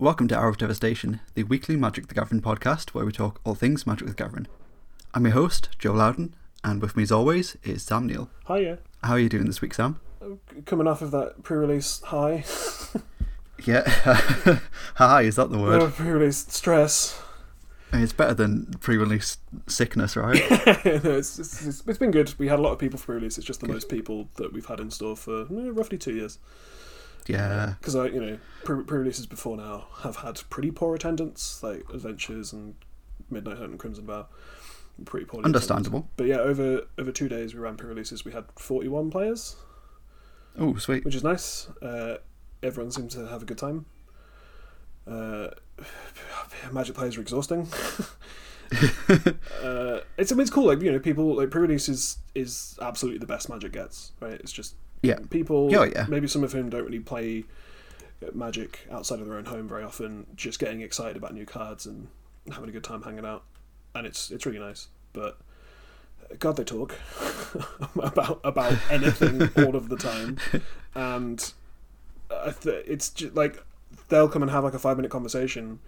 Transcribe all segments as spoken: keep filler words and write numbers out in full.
Welcome to Hour of Devastation, the weekly Magic the Gathering podcast where we talk all things Magic the Gathering. I'm your host, Joe Loudon, and with me as always is Sam Neal. Hiya. How are you doing this week, Sam? Coming off of that pre-release high. Yeah, high, is that the word? No, pre-release stress. It's better than pre-release sickness, right? no, it's, it's, it's been good. We had a lot of people for pre-release, it's just the good. Most people that we've had in store for eh, roughly two years. Yeah, because I, you know, pre- pre-releases before now have had pretty poor attendance, like Adventures and Midnight Hunt and Crimson Vow. Pretty poor. Understandable. Attendance. But yeah, over over two days we ran pre-releases. We had forty-one players. Oh, sweet. Which is nice. Uh, everyone seemed to have a good time. Uh, Magic players are exhausting. uh, it's I mean, it's cool. Like you know, people like pre-releases is, is absolutely the best Magic gets. Right? It's just. Yeah, people. Oh, yeah. Maybe some of whom don't really play Magic outside of their own home very often. Just getting excited about new cards and having a good time hanging out, and it's it's really nice. But God, they talk about about anything all of the time, and I th- it's just, like they'll come and have like a five minute conversation,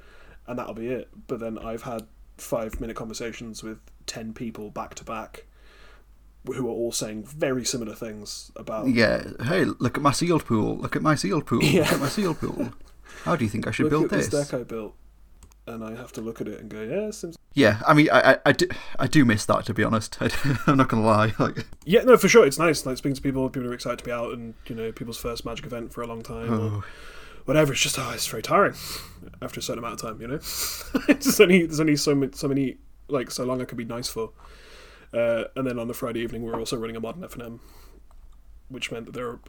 and that'll be it. But then I've had five minute conversations with ten people back to back. Who are all saying very similar things about... Yeah, hey, look at my sealed pool, look at my sealed pool, yeah. Look at my sealed pool. How do you think I should look build at this? This deck I built, and I have to look at it and go, yeah, seems... Yeah, I mean, I, I, I, do, I do miss that, to be honest. I, I'm not going to lie. Like... Yeah, no, for sure, it's nice. Like, speaking to people, people are excited to be out, and, you know, people's first Magic event for a long time, oh. or whatever. It's just, oh, it's very tiring after a certain amount of time, you know? it's just only, there's only so many, so many, like, so long I could be nice for. Uh, and then on the Friday evening, we were also running a modern F N M, which meant that there were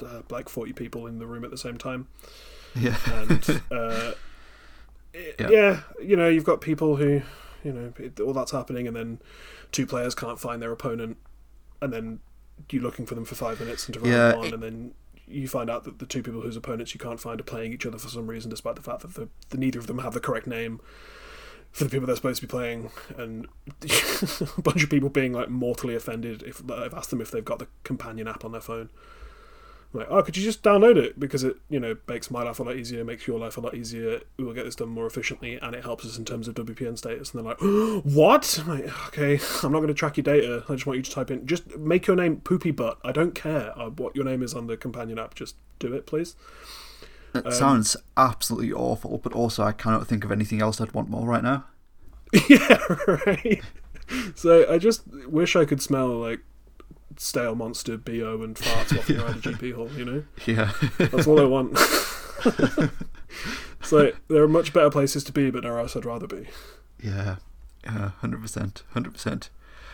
uh, like forty people in the room at the same time. Yeah. And uh, it, yeah. yeah, you know, you've got people who, you know, it, all that's happening, and then two players can't find their opponent, and then you're looking for them for five minutes into round yeah, one, it... and then you find out that the two people whose opponents you can't find are playing each other for some reason, despite the fact that the, the, neither of them have the correct name. For the people they're supposed to be playing, and a bunch of people being like mortally offended if I've asked them if they've got the companion app on their phone. I'm like, oh, could you just download it because it, you know, makes my life a lot easier, makes your life a lot easier. We will get this done more efficiently, and it helps us in terms of W P N status. And they're like, oh, what? I'm like, okay, I'm not going to track your data. I just want you to type in, just make your name poopy butt. I don't care what your name is on the companion app. Just do it, please. That um, sounds absolutely awful, but also I cannot think of anything else I'd want more right now. Yeah, right. So I just wish I could smell like stale monster B O and farts walking yeah. around a G P hall, you know? Yeah. That's all I want. So there are much better places to be, but there are else I'd rather be. Yeah, uh, one hundred percent. one hundred percent.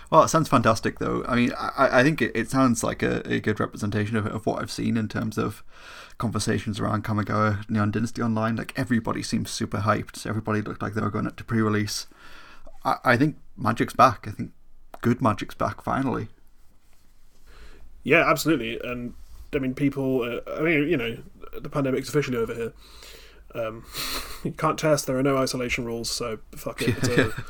Well, it sounds fantastic, though. I mean, I, I think it, it sounds like a, a good representation of, of what I've seen in terms of conversations around Kamigawa Neon Dynasty online. Like, everybody seems super hyped. Everybody looked like they were going up to pre-release. I, I think Magic's back. I think good Magic's back, finally. Yeah, absolutely. And, I mean, people... Uh, I mean, you know, the pandemic's officially over here. Um, you can't test, there are no isolation rules, so fuck it, it's over.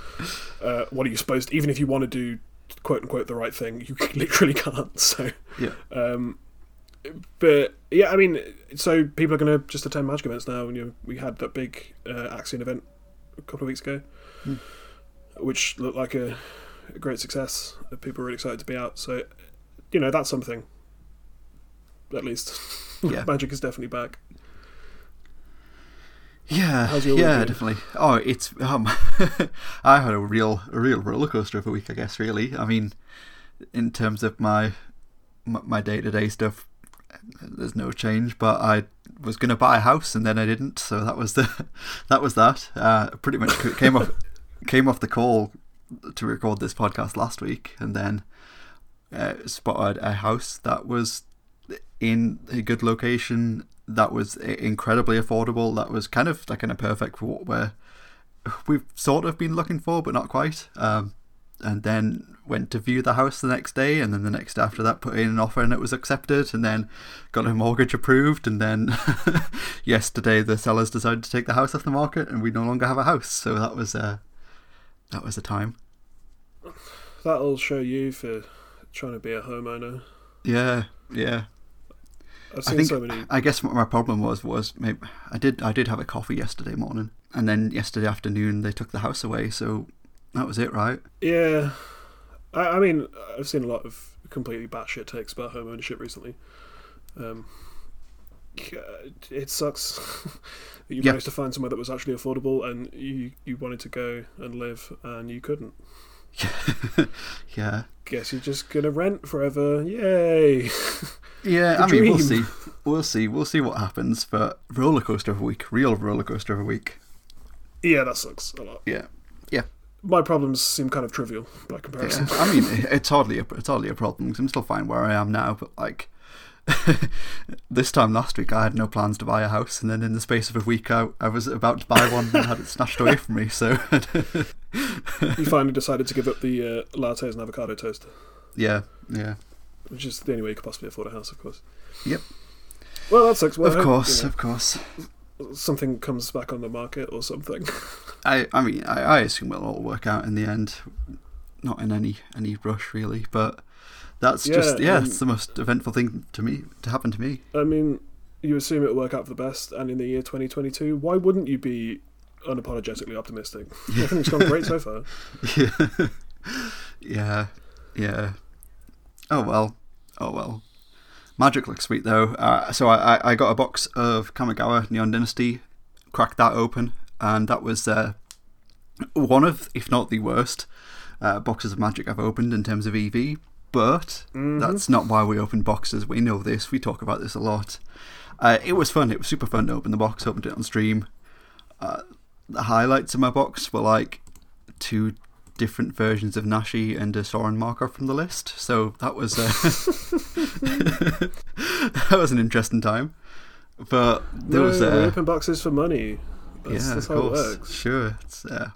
Uh, what are you supposed to, even if you want to do quote unquote the right thing, you literally can't, so yeah. Um, but yeah, I mean, so people are going to just attend Magic events now, and you know, we had that big uh, Axion event a couple of weeks ago, mm. which looked like a, a great success. People were really excited to be out, so you know, that's something at least. Yeah. Magic is definitely back. Yeah, How's your yeah, definitely. Oh, it's um, I had a real, a real roller coaster of a week, I guess. Really, I mean, in terms of my my day to day stuff, there's no change. But I was going to buy a house, and then I didn't. So that was the that was that. Uh, pretty much came off came off the call to record this podcast last week, and then uh, spotted a house that was in a good location. That was incredibly affordable. That was kind of like kind of perfect for what we're, we've sort of been looking for, but not quite. Um, and then went to view the house the next day, and then the next day after that, put in an offer, and it was accepted. And then got a mortgage approved. And then yesterday, the sellers decided to take the house off the market, and we no longer have a house. So that was uh, that was a time. That'll show you for trying to be a homeowner. Yeah, yeah. I've seen I think, so many. I guess what my problem was was maybe I did I did have a coffee yesterday morning, and then yesterday afternoon they took the house away, so that was it, right? Yeah, I, I mean I've seen a lot of completely batshit takes about home ownership recently. Um, it sucks. You yep. managed to find somewhere that was actually affordable, and you you wanted to go and live, and you couldn't. Yeah. Guess you're just gonna rent forever. Yay. Yeah, I mean, we'll see. We'll see. We'll see what happens. But roller coaster of a week, real roller coaster of a week. Yeah, that sucks a lot. Yeah, yeah. My problems seem kind of trivial by comparison. Yeah. I mean, it's hardly a it's hardly a problem because I'm still fine where I am now. But like this time last week, I had no plans to buy a house, and then in the space of a week, I I was about to buy one and had it snatched away from me. So you finally decided to give up the uh, lattes and avocado toast. Yeah, yeah. Which is the only way you could possibly afford a house, of course. Yep. Well, that sucks. Well, of course, you know, of course. Something comes back on the market or something. I, I mean, I, I assume it'll all work out in the end. Not in any any rush, really. But that's yeah, just, yeah, um, it's the most eventful thing to me to happen to me. I mean, you assume it'll work out for the best. And in the year twenty twenty-two, why wouldn't you be unapologetically optimistic? Yeah. Everything's gone great so far. Yeah. Yeah. Yeah. Oh well, oh well. Magic looks sweet though. Uh, so I, I got a box of Kamigawa Neon Dynasty, cracked that open, and that was uh, one of, if not the worst, uh, boxes of Magic I've opened in terms of E V. But mm-hmm. that's not why we open boxes. We know this. We talk about this a lot. Uh, it was fun. It was super fun to open the box. Opened it on stream. Uh, the highlights of my box were like two different versions of Nashi and a Sorin marker from the list, so that was uh, that was an interesting time. But there no, was uh, we open boxes for money. That's, yeah, that's of how course. It works. Sure, it's, uh,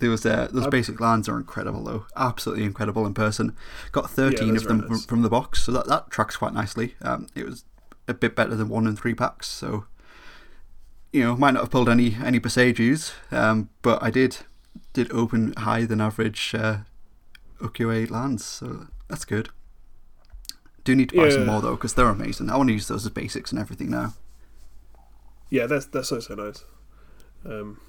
there was uh, those I... basic lands are incredible though, absolutely incredible in person. Got thirteen yeah, of them nice. from the box, so that that tracks quite nicely. Um, it was a bit better than one in three packs, so you know might not have pulled any any Bursagi's, um, but I did. Did open higher than average uh, O Q A lands, so that's good. Do need to buy yeah. some more though, because they're amazing. I want to use those as basics and everything now. Yeah, they're they're so so nice. Um,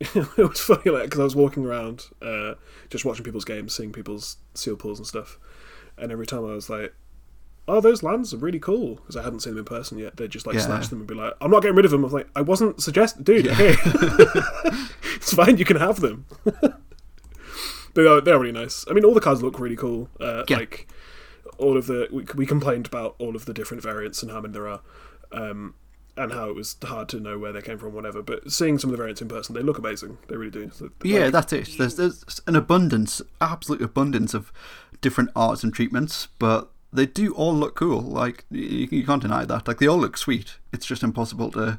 it was funny like because I was walking around, uh, just watching people's games, seeing people's seal pulls and stuff, and every time I was like, "Oh, those lands are really cool," because I hadn't seen them in person yet. They just like yeah. snatch them and be like, "I'm not getting rid of them." I was like, "I wasn't suggesting, dude. Yeah. Hey, it's fine. You can have them." But they're, they're really nice. I mean, all the cards look really cool. Uh, yeah. Like all of the we, we complained about all of the different variants and how many there are, um, and how it was hard to know where they came from, whatever. But seeing some of the variants in person, they look amazing. They really do. So, yeah, like, that's it. There's there's an abundance, absolute abundance of different arts and treatments, but they do all look cool. Like you, you can't deny that. Like they all look sweet. It's just impossible to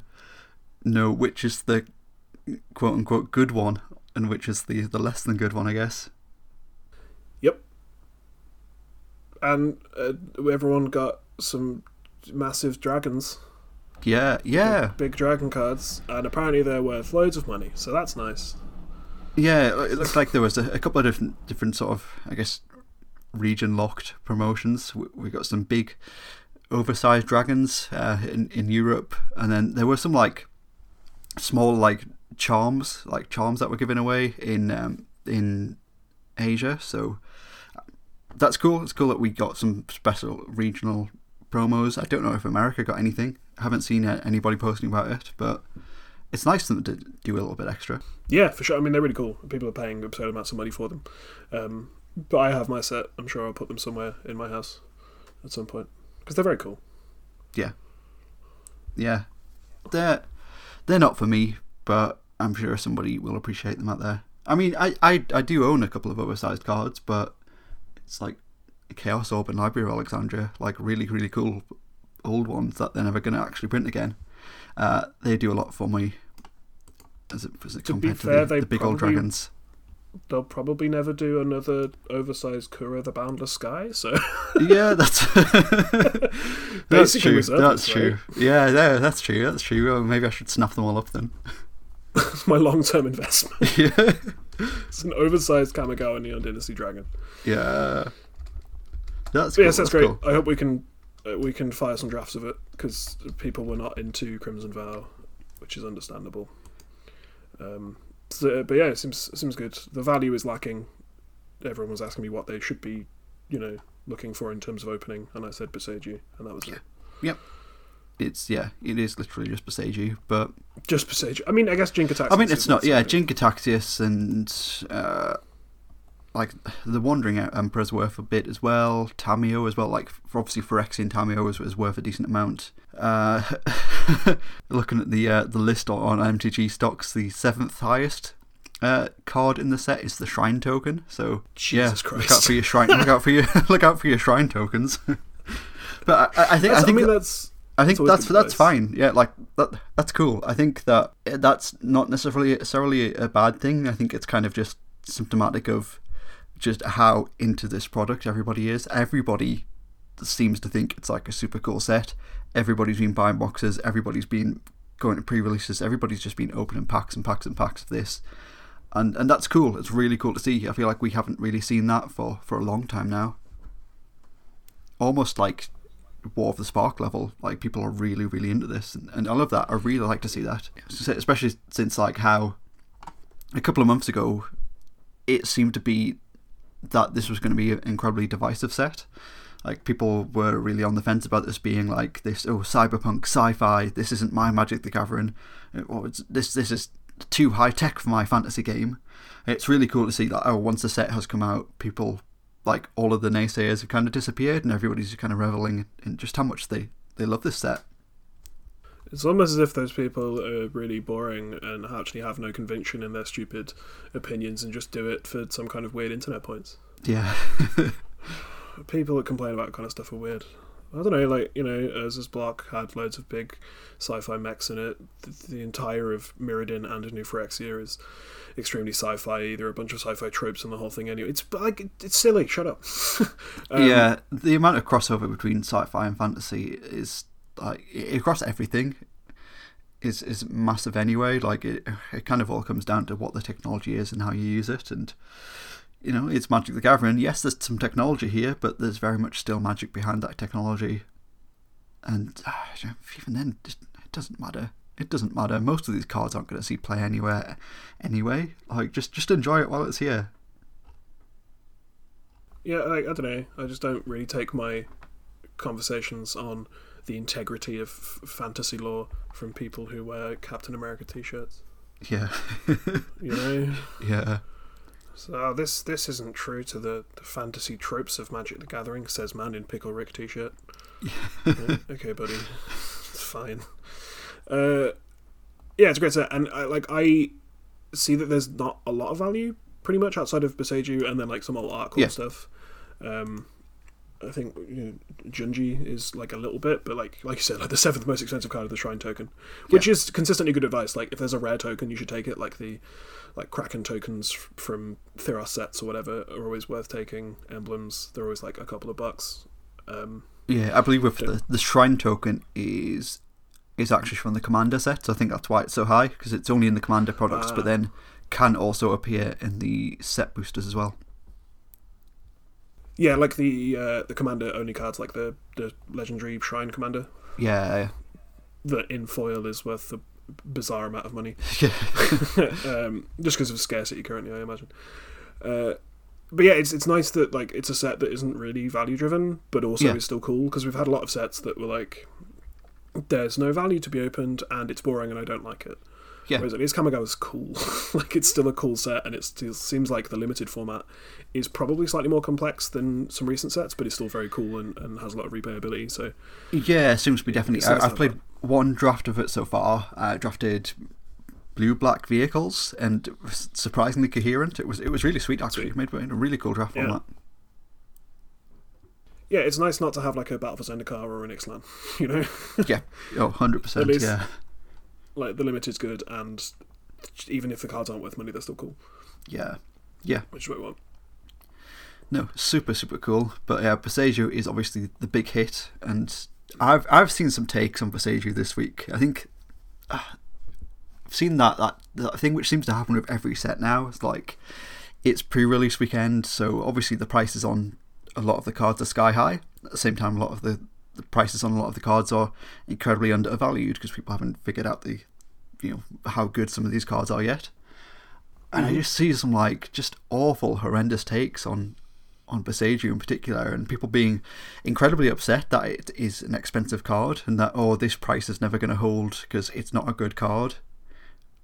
know which is the quote unquote good one and which is the, the less than good one, I guess. Yep. And uh, everyone got some massive dragons. Yeah, yeah. Big, big dragon cards, and apparently they're worth loads of money. So that's nice. Yeah, it looks like there was a, a couple of different different sort of, I guess, region locked promotions. We got some big oversized dragons uh, in, in Europe, and then there were some like small like charms like charms that were given away in um, in Asia, so that's cool. It's cool that we got some special regional promos. I don't know if America got anything. I haven't seen anybody posting about it, but it's nice to do a little bit extra. Yeah, for sure. I mean, they're really cool. People are paying absurd amounts of money for them. um But I have my set. I'm sure I'll put them somewhere in my house at some point because they're very cool. Yeah, yeah, they're they're not for me, but I'm sure somebody will appreciate them out there. I mean, I I, I do own a couple of oversized cards, but it's like Chaos Orb and Library of Alexandria, like really really cool old ones that they're never going to actually print again. Uh, they do a lot for me. As it, as it to compared be fair, to the, they the big probably... old dragons. They'll probably never do another oversized Kura the Boundless Sky, so yeah, that's that's true. That's true. Right? Yeah, no, that's true. That's true. Well, maybe I should snap them all up then. It's my long-term investment. Yeah, it's an oversized Kamigawa Neon Dynasty Dragon. Yeah, that's cool. Yes, that's, that's great. Cool. I hope we can we can fire some drafts of it because people were not into Crimson Vow, which is understandable. Um, so, but yeah, it seems it seems good. The value is lacking. Everyone was asking me what they should be, you know, looking for in terms of opening, and I said Bursagi, and that was yeah. it. Yep. It's yeah, it is literally just Bursagi, but just Bursagi. I mean, I guess Jin-Gitaxias. I mean, it's not yeah, Jin-Gitaxias and uh, like the Wandering Emperor's worth a bit as well. Tamio as well, like for, obviously Phyrexian Tamio is, is worth a decent amount. Uh, looking at the uh, the list on, on M T G stocks, the seventh highest uh, card in the set is the Shrine Token. So Jesus yeah, Christ. look out for your shrine. look out for your look out for your Shrine Tokens. But I, I think that's, I think I mean, that's. I think that's that's fine. Yeah, like that that's cool. I think that that's not necessarily necessarily a bad thing. I think it's kind of just symptomatic of just how into this product everybody is. Everybody seems to think it's like a super cool set. Everybody's been buying boxes. Everybody's been going to pre-releases. Everybody's just been opening packs and packs and packs of this, and and that's cool. It's really cool to see. I feel like we haven't really seen that for for a long time now. Almost like War of the Spark level, like people are really really into this, and, and I love that. I really like to see that, especially since like how a couple of months ago it seemed to be that this was going to be an incredibly divisive set. Like people were really on the fence about this being like this, oh, cyberpunk sci-fi, this isn't my Magic the Gathering, or it's, this this is too high tech for my fantasy game. It's really cool to see that, oh, once the set has come out, people like all of the naysayers have kind of disappeared, and everybody's just kind of reveling in just how much they, they love this set. It's almost as if those people are really boring and actually have no conviction in their stupid opinions and just do it for some kind of weird internet points. Yeah. People that complain about that kind of stuff are weird. I don't know, like, you know, Urza's Block had loads of big sci-fi mechs in it. The, the entire of Mirrodin and New Phyrexia is extremely sci-fi. There are a bunch of sci-fi tropes in the whole thing anyway. It's like, it's silly, shut up. um, yeah, the amount of crossover between sci-fi and fantasy is, like, across everything is is massive anyway. Like, it, it kind of all comes down to what the technology is and how you use it, and... You know, it's Magic the Gathering. Yes, there's some technology here, but there's very much still magic behind that technology. And uh, even then, it doesn't matter. It doesn't matter. Most of these cards aren't going to see play anywhere anyway. Like, just, just enjoy it while it's here. Yeah, like, I don't know. I just don't really take my conversations on the integrity of f- fantasy lore from people who wear Captain America t-shirts. Yeah. You know? Yeah. So this this isn't true to the, the fantasy tropes of Magic the Gathering, says man in Pickle Rick t-shirt. Yeah. Okay, buddy, it's fine. Uh, yeah, it's a great set, and I, like I see that there's not a lot of value, pretty much outside of Bursagi and then like some old art yeah. stuff. Um, I think you know, Junji is like a little bit, but like like you said, like the seventh most expensive card of the Shrine Token, which yeah. is consistently good advice. Like if there's a rare token, you should take it. Like the like Kraken tokens from Theros sets or whatever are always worth taking. Emblems, they're always like a couple of bucks. Um, yeah, I believe with the, the Shrine Token is is actually from the Commander set. So I think that's why it's so high, because it's only in the Commander products, uh, but then can also appear in the set boosters as well. Yeah, like the uh, the commander only cards, like the, the legendary Shrine Commander. Yeah. That in foil is worth a bizarre amount of money. Yeah. um, just because of scarcity currently, I imagine. Uh, but yeah, it's it's nice that like it's a set that isn't really value driven, but also yeah. is still cool, because we've had a lot of sets that were like, there's no value to be opened and it's boring and I don't like it. Yeah. Whereas at least Kamigawa's cool. Like it's still a cool set, and it still seems like the limited format is probably slightly more complex than some recent sets, but it's still very cool and, and has a lot of replayability. So yeah, it seems to be definitely. I, I've played that. one draft of it so far. I drafted blue-black vehicles, and it was surprisingly coherent. It was it was really sweet actually. Sweet. Made a really cool draft yeah. on that. Yeah, it's nice not to have like a Battle for Zendikar or an Ixalan, you know. Yeah. Oh, one hundred percent. Least, yeah. Like, the limited's good, and even if the cards aren't worth money, they're still cool. Yeah. Yeah. Which is what we want. No, super, super cool. But yeah, Bursagi is obviously the big hit, and I've I've seen some takes on Bursagi this week. I think uh, I've seen that, that, that thing which seems to happen with every set now. It's like, it's pre-release weekend, so obviously the prices on a lot of the cards are sky high. At the same time, a lot of the the prices on a lot of the cards are incredibly undervalued because people haven't figured out the, you know, how good some of these cards are yet. And I just see some like just awful, horrendous takes on on Bursagi in particular, and people being incredibly upset that it is an expensive card and that, oh, this price is never going to hold because it's not a good card.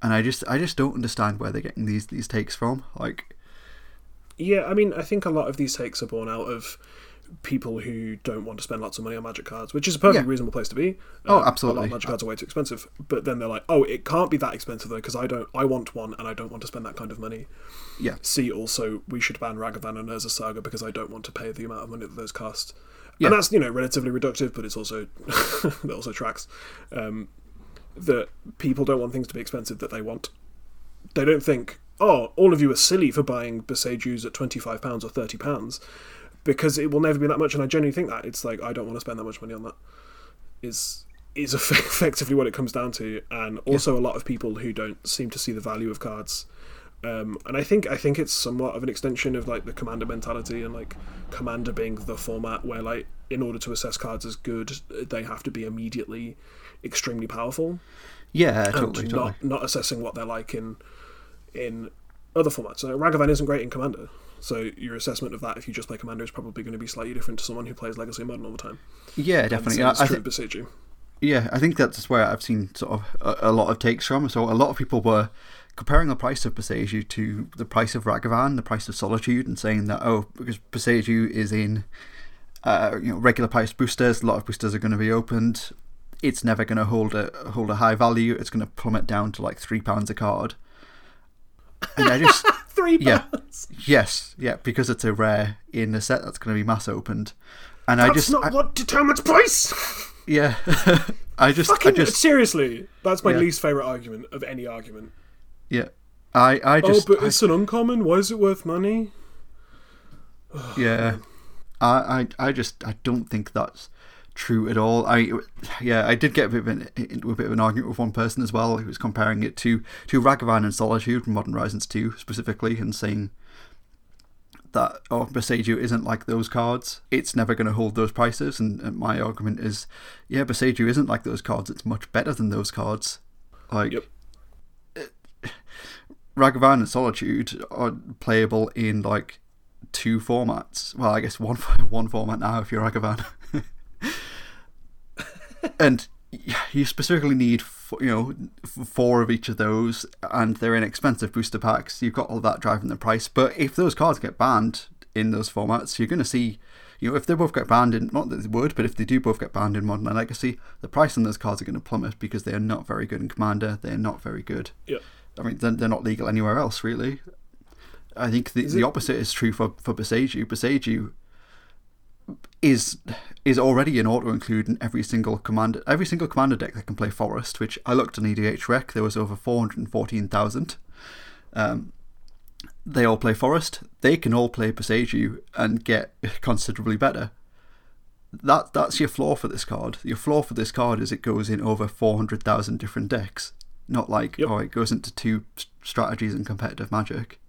And I just I just don't understand where they're getting these these takes from. Like, yeah, I mean, I think a lot of these takes are born out of people who don't want to spend lots of money on magic cards, which is a perfectly yeah. reasonable place to be. Oh, um, absolutely. A lot of magic cards are way too expensive, but then they're like, oh, it can't be that expensive though, because I don't, I want one and I don't want to spend that kind of money. Yeah. See, also, we should ban Ragavan and Urza's Saga because I don't want to pay the amount of money that those cost. Yeah. And that's, you know, relatively reductive, but it's also, that also tracks. Um, that people don't want things to be expensive that they want. They don't think, oh, all of you are silly for buying Bursagi's at twenty-five pounds or thirty pounds. Because it will never be that much, and I genuinely think that. It's like, I don't want to spend that much money on that, is is effectively what it comes down to. And also yeah. a lot of people who don't seem to see the value of cards. Um, and I think I think it's somewhat of an extension of like the Commander mentality, and like Commander being the format where, like, in order to assess cards as good, they have to be immediately extremely powerful. Yeah, totally. And not, totally. not assessing what they're like in in other formats. So Ragavan isn't great in Commander. So your assessment of that, if you just play Commander, is probably going to be slightly different to someone who plays Legacy and Modern all the time. Yeah, definitely. And so it's I, true I th- Bursagi. Yeah, I think that's where I've seen sort of a, a lot of takes from. So a lot of people were comparing the price of Bursagi to the price of Ragavan, the price of Solitude, and saying that, oh, because Bursagi is in uh, you know, regular price boosters, a lot of boosters are going to be opened. It's never going to hold a hold a high value. It's going to plummet down to like three pounds a card. And I just. Yeah. Yes. Yeah. Because it's a rare in a set that's going to be mass opened, and that's I just not I, what determines price. Yeah. I just. Fucking I just, seriously, that's my yeah. least favorite argument of any argument. Yeah. I. I just. Oh, but I, it's an uncommon. Why is it worth money? yeah. I, I. I just. I don't think that's true at all. I. Yeah. I did get a bit of an, into a bit of an argument with one person as well, who was comparing it to to Ragavan and Solitude from Modern Horizons two specifically, and saying that, oh, Bursagi isn't like those cards. It's never going to hold those prices. And, and my argument is, yeah, Bursagi isn't like those cards. It's much better than those cards. Like yep. it, Ragavan and Solitude are playable in like two formats. Well, I guess one one format now if you're Ragavan. And you specifically need, you know, four of each of those, and they're inexpensive booster packs. You've got all that driving the price. But if those cards get banned in those formats, you're going to see, you know, if they both get banned in, not that they would, but if they do both get banned in Modern and Legacy, the price on those cards are going to plummet because they are not very good in Commander. They're not very good. Yeah. I mean, they're not legal anywhere else, really. I think the, the it... opposite is true for, for Bursagi. Bursagi is is already an auto include in every single commander every single commander deck that can play Forest, which I looked on E D H Rec, there was over four hundred fourteen thousand. Um, they all play Forest. They can all play Bursagi and get considerably better. That that's your floor for this card. Your floor for this card is it goes in over four hundred thousand different decks, not like yep. oh, it goes into two strategies in competitive Magic.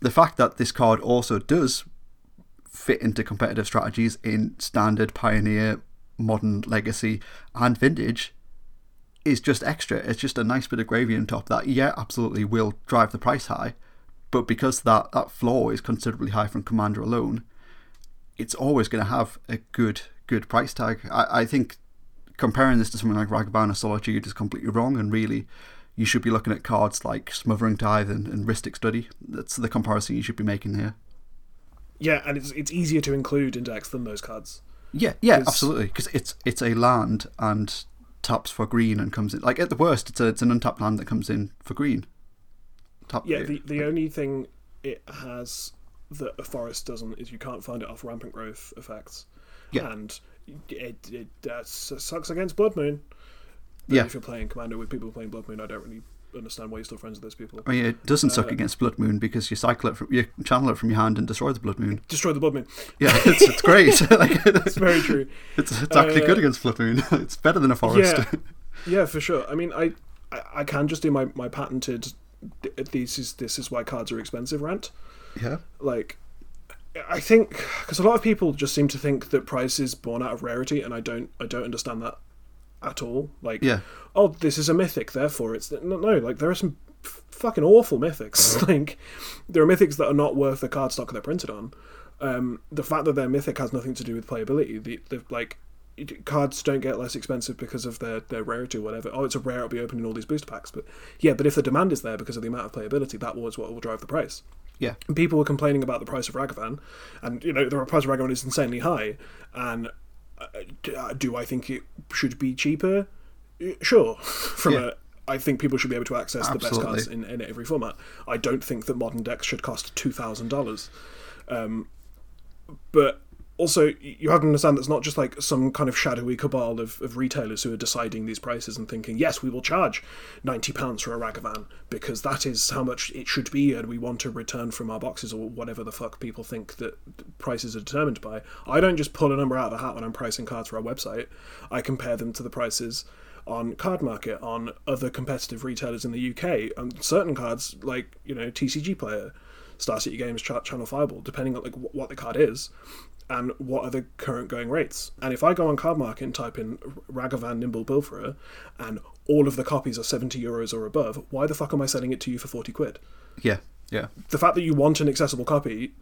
The fact that this card also does fit into competitive strategies in Standard, Pioneer, Modern, Legacy, and Vintage is just extra. It's just a nice bit of gravy on top that, yeah, absolutely will drive the price high, but because that, that floor is considerably high from Commander alone, it's always going to have a good good price tag. I, I think comparing this to something like Ragavan or Solitude is completely wrong, and really you should be looking at cards like Smothering Tithe and, and Rhystic Study. That's the comparison you should be making here. Yeah, and it's it's easier to include in decks than those cards. Yeah, yeah, Cause... absolutely, because it's it's a land and taps for green and comes in. Like, at the worst, it's a, it's an untapped land that comes in for green. Tap yeah, the, the only thing it has that a Forest doesn't is you can't find it off rampant growth effects. Yeah. And it, it, it sucks against Blood Moon. But yeah. if you're playing Commander with people playing Blood Moon, I don't really... understand why you're still friends with those people. I mean, it doesn't suck uh, against Blood Moon because you cycle it from, you channel it from your hand and destroy the Blood Moon. Destroy the Blood Moon. Yeah, it's, it's great. Like, it's very true. It's, it's actually uh, good against Blood Moon. It's better than a Forest. Yeah, yeah, for sure. I mean, I, I, I can just do my, my patented. This is this is why cards are expensive rant. Yeah. Like, I think because a lot of people just seem to think that price is born out of rarity, and I don't, I don't understand that at all. Like, yeah. oh, this is a mythic, therefore it's no, no. Like, there are some f- fucking awful mythics. Like, there are mythics that are not worth the cardstock they're printed on. Um, the fact that their mythic has nothing to do with playability. The, the like cards don't get less expensive because of their, their rarity or whatever. Oh, it's a rare. It'll be opening all these booster packs, but yeah. But if the demand is there because of the amount of playability, that was what will drive the price. Yeah, and people were complaining about the price of Ragavan, and you know the price of Ragavan is insanely high. And uh, do I think it should be cheaper? Sure. From yeah. a, I think people should be able to access Absolutely. the best cards in, in every format. I don't think that modern decks should cost two thousand dollars. Um, but also, you have to understand that's not just like some kind of shadowy cabal of, of retailers who are deciding these prices and thinking, yes, we will charge ninety pounds for a Ragavan because that is how much it should be and we want to return from our boxes or whatever the fuck people think that prices are determined by. I don't just pull a number out of the hat when I'm pricing cards for our website. I compare them to the prices on Cardmarket, on other competitive retailers in the U K, and certain cards like, you know, T C G Player, Star City Games, Ch- Channel Fireball, depending on like w- what the card is and what are the current going rates. And if I go on Cardmarket and type in Ragavan Nimble Pilferer and all of the copies are seventy euros or above, why the fuck am I selling it to you for forty quid? Yeah, yeah. The fact that you want an accessible copy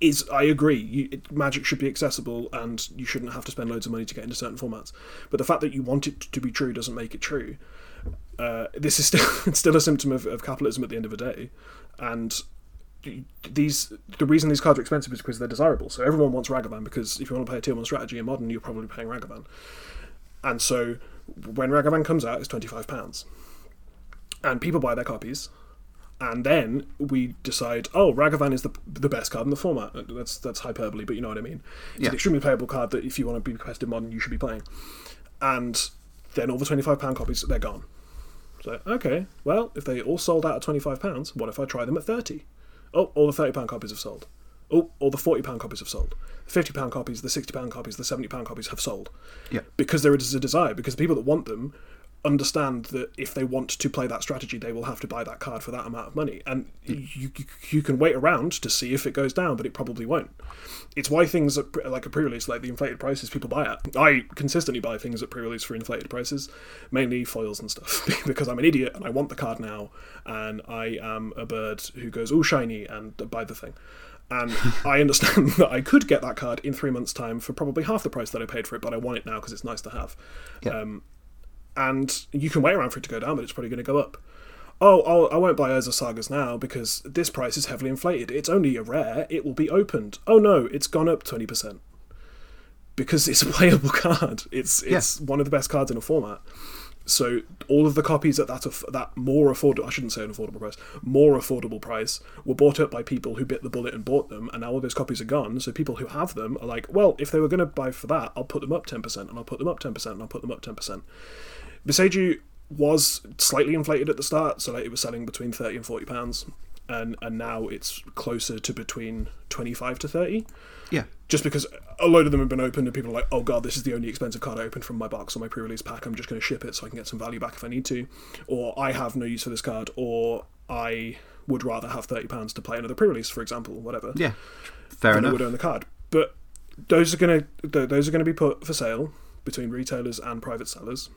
is, I agree, you, it, Magic should be accessible and you shouldn't have to spend loads of money to get into certain formats. But the fact that you want it to be true doesn't make it true. Uh, this is still it's still a symptom of, of capitalism at the end of the day. And these the reason these cards are expensive is because they're desirable. So everyone wants Ragavan because if you want to play a tier one strategy in modern, you're probably playing Ragavan. And so when Ragavan comes out, it's twenty-five pounds. And people buy their copies. And then we decide, oh, Ragavan is the the best card in the format. That's that's hyperbole, but you know what I mean. It's yeah. an extremely playable card that if you want to be competitive modern, you should be playing. And then all the twenty-five pound copies, they're gone. So, okay, well, if they all sold out at twenty-five pounds, what if I try them at thirty? Oh, all the thirty pound copies have sold. Oh, all the forty pound copies have sold. The fifty pound copies, the sixty pound copies, the seventy pound copies have sold. Yeah. Because there is a desire, because the people that want them understand that if they want to play that strategy, they will have to buy that card for that amount of money. And yeah. you, you you can wait around to see if it goes down, but it probably won't. It's why things are pre- like a pre-release, like the inflated prices people buy at. I consistently buy things at pre-release for inflated prices, mainly foils and stuff, because I'm an idiot and I want the card now, and I am a bird who goes, ooh, shiny, and buy the thing. And I understand that I could get that card in three months' time for probably half the price that I paid for it, but I want it now because it's nice to have. Yeah. Um, And you can wait around for it to go down, but it's probably going to go up. Oh, I'll, I won't buy Urza's Sagas now because this price is heavily inflated. It's only a rare. It will be opened. Oh no, it's gone up twenty percent. Because it's a playable card. It's it's yeah. one of the best cards in a format. So all of the copies at that that more affordable, I shouldn't say an affordable price, more affordable price were bought up by people who bit the bullet and bought them, and now all those copies are gone. So people who have them are like, well, if they were going to buy for that, I'll put them up ten percent, and I'll put them up ten percent, and I'll put them up ten percent. Bursagi was slightly inflated at the start, so like it was selling between thirty and forty pounds, and and now it's closer to between twenty-five to thirty. Yeah. Just because a load of them have been opened, and people are like, "Oh god, this is the only expensive card I opened from my box or my pre-release pack. I'm just going to ship it so I can get some value back if I need to," or "I have no use for this card," or "I would rather have thirty pounds to play another pre-release," for example, whatever. Yeah. Fair enough. I would own the card, but those are going to those are going to be put for sale between retailers and private sellers.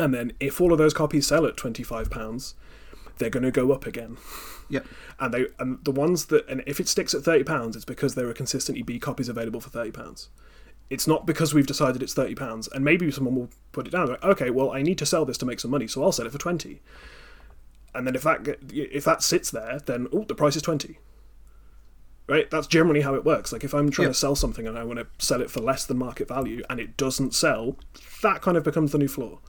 And then if all of those copies sell at twenty-five pounds, they're going to go up again. Yep. And they and the ones that and if it sticks at thirty pounds, it's because there are consistently B copies available for thirty pounds. It's not because we've decided it's thirty pounds. And maybe someone will put it down. Like, okay, well, I need to sell this to make some money, so I'll sell it for twenty. And then if that if that sits there, then oh, the price is twenty. Right? That's generally how it works. Like if I'm trying yep. to sell something and I want to sell it for less than market value and it doesn't sell, that kind of becomes the new floor.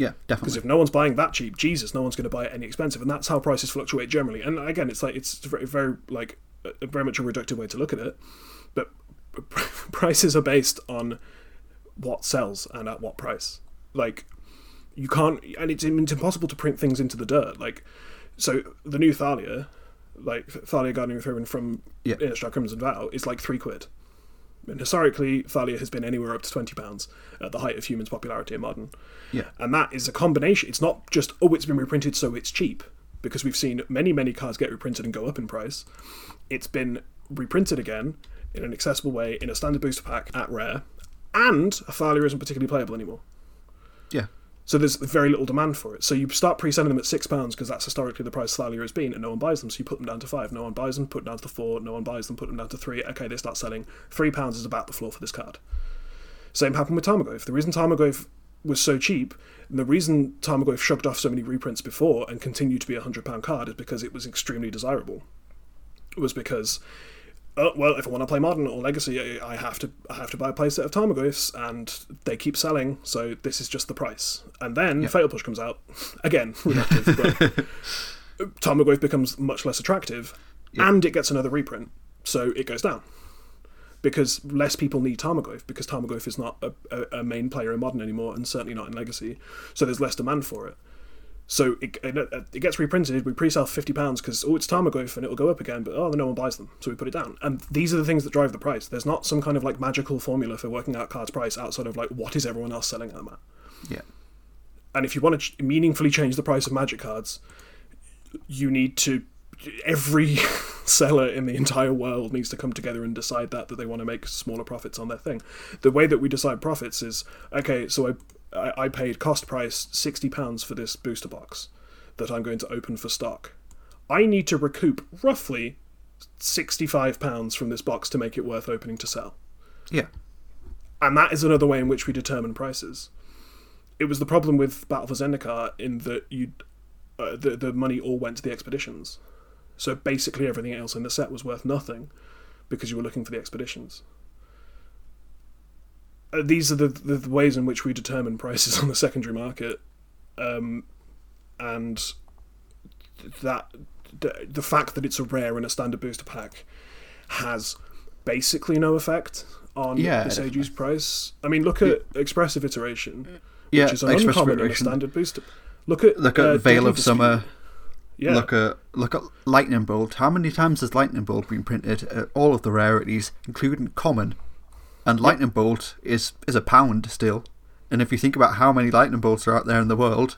Yeah, definitely. Because if no one's buying that cheap, Jesus, no one's going to buy it any expensive, and that's how prices fluctuate generally. And again, it's like it's very, very like a, very much a reductive way to look at it, but prices are based on what sells and at what price. Like you can't, and it's, it's impossible to print things into the dirt. Like so, the new Thalia, like Thalia Guardian of the Throne from yeah. Innistrad Crimson Vow, is like three quid. And historically, Thalia has been anywhere up to twenty pounds at the height of humans' popularity in modern. Yeah. And that is a combination. It's not just, oh, it's been reprinted, so it's cheap, because we've seen many, many cards get reprinted and go up in price. It's been reprinted again. in an accessible way in a standard booster pack at rare, and Athalia isn't particularly playable anymore. Yeah. So there's very little demand for it. So you start pre-selling them at six pounds because that's historically the price Thalia has been, and no one buys them. So you put them down to five. No one buys them, put them down to four. No one buys them, put them down to three. Okay, they start selling. three pounds is about the floor for this card. Same happened with Tarmogoyf. The reason Tarmogoyf was so cheap, and the reason Tarmogoyf shrugged off so many reprints before and continued to be a one hundred pound card is because it was extremely desirable. It was because... Oh, well, if I want to play Modern or Legacy, I have to I have to buy a playset of Tarmogoyfs, and they keep selling, so this is just the price. And then yep. Fatal Push comes out. Again, reductive, but Tarmogoyf becomes much less attractive, yep. and it gets another reprint, so it goes down. Because less people need Tarmogoyf, because Tarmogoyf is not a, a, a main player in Modern anymore, and certainly not in Legacy, so there's less demand for it. So it it gets reprinted, we pre-sell fifty pounds because, oh, it's Tarmogoyf and it'll go up again, but, oh, no one buys them, so we put it down. And these are the things that drive the price. There's not some kind of, like, magical formula for working out cards' price outside of, like, what is everyone else selling them at? Yeah. And if you want to ch- meaningfully change the price of Magic cards, you need to... Every seller in the entire world needs to come together and decide that, that they want to make smaller profits on their thing. The way that we decide profits is, okay, so I... I paid cost price sixty pounds for this booster box that I'm going to open for stock. I need to recoup roughly sixty-five pounds from this box to make it worth opening to sell. Yeah. And that is another way in which we determine prices. It was the problem with Battle for Zendikar in that you, uh, the, the money all went to the expeditions. So basically everything else in the set was worth nothing because you were looking for the expeditions. These are the, the, the ways in which we determine prices on the secondary market, um, and that the, the fact that it's a rare and a standard booster pack has basically no effect on yeah, this A G's price. I mean, look at yeah. Expressive Iteration, yeah, which is an uncommon and a standard booster. Look at look at uh, Veil of Summer. Yeah. Look at look at Lightning Bolt. How many times has Lightning Bolt been printed at all of the rarities, including common? And Lightning Bolt is, is a pound still. And if you think about how many Lightning Bolts are out there in the world,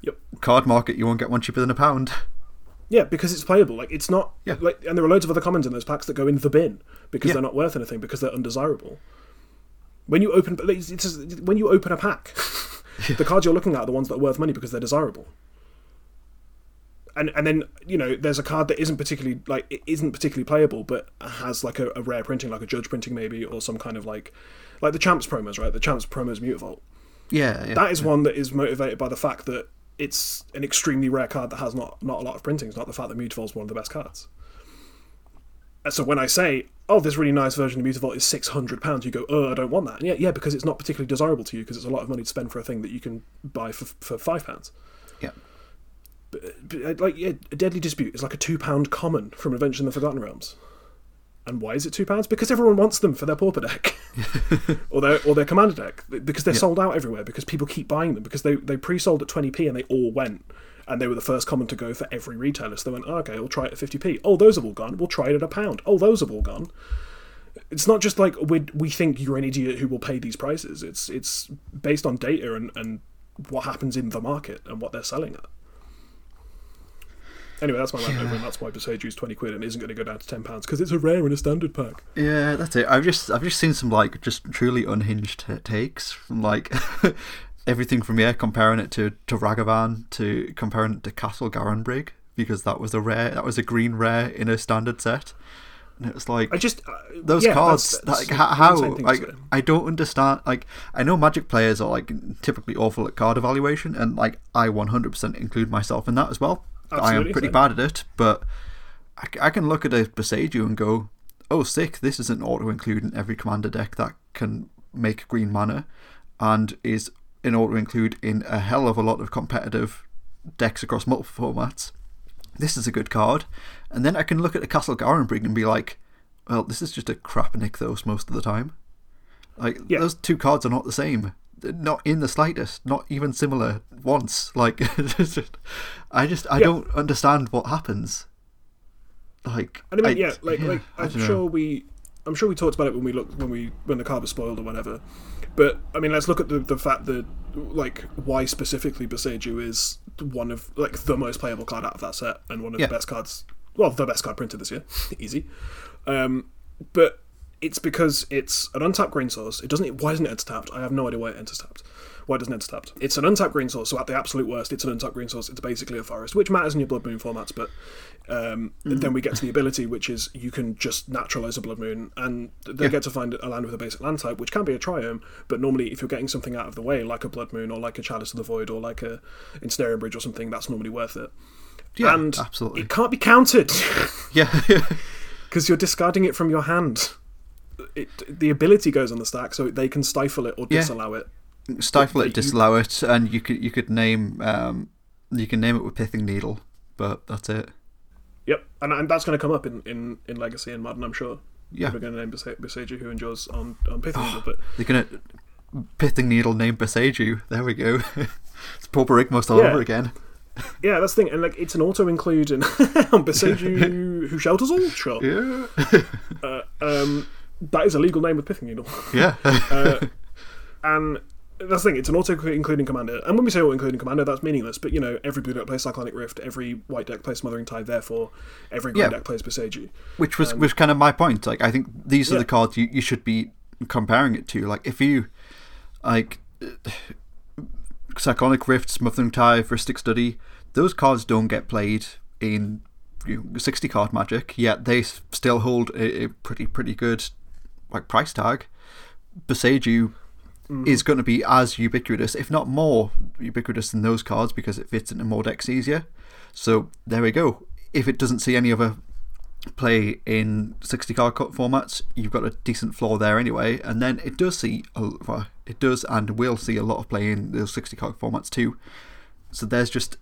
yep. Cardmarket, you won't get one cheaper than a pound. Yeah, because it's playable. Like it's not. Yeah. Like, and there are loads of other commons in those packs that go in the bin because yeah. they're not worth anything because they're undesirable. When you open, it's just, when you open a pack, yeah. the cards you're looking at are the ones that are worth money because they're desirable. And and then, you know, there's a card that isn't particularly like it isn't particularly playable, but has like a, a rare printing, like a judge printing maybe, or some kind of like like the Champs promos, right? The Champs promos Mutavault. Yeah, yeah. That is yeah. one that is motivated by the fact that it's an extremely rare card that has not, not a lot of printings, not the fact that Mutavault is one of the best cards. And so when I say, oh, this really nice version of Mutavault is six hundred pounds, you go, oh, I don't want that. And yeah, yeah, because it's not particularly desirable to you because it's a lot of money to spend for a thing that you can buy for for five pounds. Yeah. But, but, like yeah, a Deadly Dispute is like a two pound common from Adventure in the Forgotten Realms, and why is it two pounds? Because everyone wants them for their pauper deck, or their or their commander deck, because they're yeah. sold out everywhere. Because people keep buying them because they, they pre-sold at twenty p and they all went, and they were the first common to go for every retailer. So they went, oh, okay, we'll try it at fifty p. Oh, those have all gone. We'll try it at a pound. Oh, those have all gone. It's not just like we we think you're an idiot who will pay these prices. It's it's based on data and, and what happens in the market and what they're selling at. Anyway, that's my yeah. rant over, and that's why Bursagi's twenty quid and isn't going to go down to ten pounds because it's a rare and a standard pack. Yeah, that's it. I've just I've just seen some like just truly unhinged t- takes from like everything from yeah comparing it to, to Ragavan to comparing it to Castle Garenbrig because that was a rare that was a green rare in a standard set, and it was like I just uh, those yeah, cards that's, that, like that's how like so. I don't understand. Like I know Magic players are like typically awful at card evaluation, and like I one hundred percent include myself in that as well. Absolutely I am pretty so. bad at it, but I, I can look at a Bursagi and go, oh, sick, this is an auto-include in every commander deck that can make green mana and is an auto-include in a hell of a lot of competitive decks across multiple formats. This is a good card. And then I can look at a Castle Garenbrig and be like, well, this is just a crap Nykthos most of the time. Like yeah. Those two cards are not the same. Not in the slightest, not even similar once. Like, I just, I yeah. don't understand what happens. Like, and I mean, I, yeah, like, yeah, like I'm sure know. we, I'm sure we talked about it when we looked when we when the card was spoiled or whatever. But I mean, let's look at the, the fact that like why specifically Bursagi is one of like the most playable card out of that set and one of yeah. the best cards, well, the best card printed this year, easy. Um, but it's because it's an untapped green source. It doesn't. Why isn't it enter-tapped? I have no idea why it enters-tapped. Why doesn't it enter-tapped? It's an untapped green source, so at the absolute worst, it's an untapped green source. It's basically a forest, which matters in your Blood Moon formats, but um, mm. then we get to the ability, which is you can just naturalise a Blood Moon, and they yeah. get to find a land with a basic land type, which can be a triome, but normally if you're getting something out of the way, like a Blood Moon, or like a Chalice of the Void, or like a Ensnaring Bridge or something, that's normally worth it. Yeah, and absolutely. It can't be countered! yeah. Because you're discarding it from your hand. It, the ability goes on the stack, so they can stifle it or disallow yeah. it. Stifle but it, disallow you... it, and you could you could name um you can name it with Pithing Needle, but that's it. Yep, and, and that's going to come up in, in, in Legacy and Modern, I'm sure. Yeah, we're going to name Bursagi who endures on, on Pithing oh, Needle, but they're going to Pithing Needle name Bursagi. There we go. It's proper Rigmos all yeah. over again. Yeah, that's the thing, and like it's an auto include in on Bursagi who shelters all. Sure. Yeah. uh, um. That is a legal name with Pithing Needle. Yeah. uh, and that's the thing, it's an auto-including Commander. And when we say auto-including Commander, that's meaningless. But, you know, every blue deck plays Cyclonic Rift, every white deck plays Smothering Tithe, therefore every green yeah. deck plays Bursagi. Which was um, was kind of my point. Like, I think these are yeah. the cards you, you should be comparing it to. Like, if you, like, Cyclonic Rift, Smothering Tithe, Rhystic Study, those cards don't get played in sixty-card Magic, yet they still hold a, a pretty, pretty good... like price tag. Bursagi mm. is going to be as ubiquitous, if not more ubiquitous than those cards, because it fits into more decks easier. So there we go. If it doesn't see any other play in sixty card formats, you've got a decent floor there anyway. And then it does see a, well, it does and will see a lot of play in those sixty card formats too. So there's just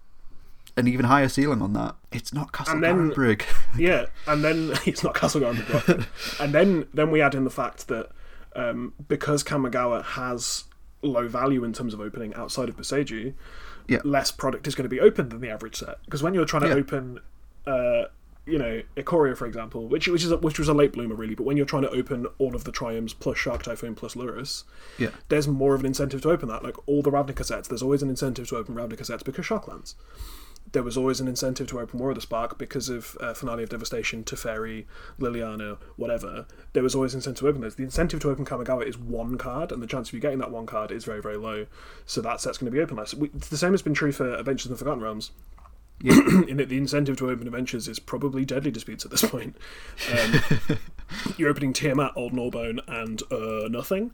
an even higher ceiling on that. It's not Castle Garenbrig. Yeah, and then it's not Castle Garenbrig. and then then we add in the fact that um, because Kamigawa has low value in terms of opening outside of Bursagi, yeah. less product is going to be opened than the average set. Because when you're trying to yeah. open, uh, you know, Ikoria, for example, which which is a, which was a late bloomer really, but when you're trying to open all of the Triomes plus Shark Typhoon plus Lurrus, yeah. there's more of an incentive to open that. Like all the Ravnica sets, there's always an incentive to open Ravnica sets because Shocklands. There was always an incentive to open War of the Spark because of uh, Finale of Devastation, Teferi, Liliana, whatever. There was always an incentive to open those. The incentive to open Kamigawa is one card, and the chance of you getting that one card is very, very low. So that set's going to be open less. We, the same has been true for Adventures in the Forgotten Realms. Yeah. in that the incentive to open Adventures is probably Deadly Disputes at this point. Um, you're opening Tiamat, Old Gnawbone, and uh, nothing.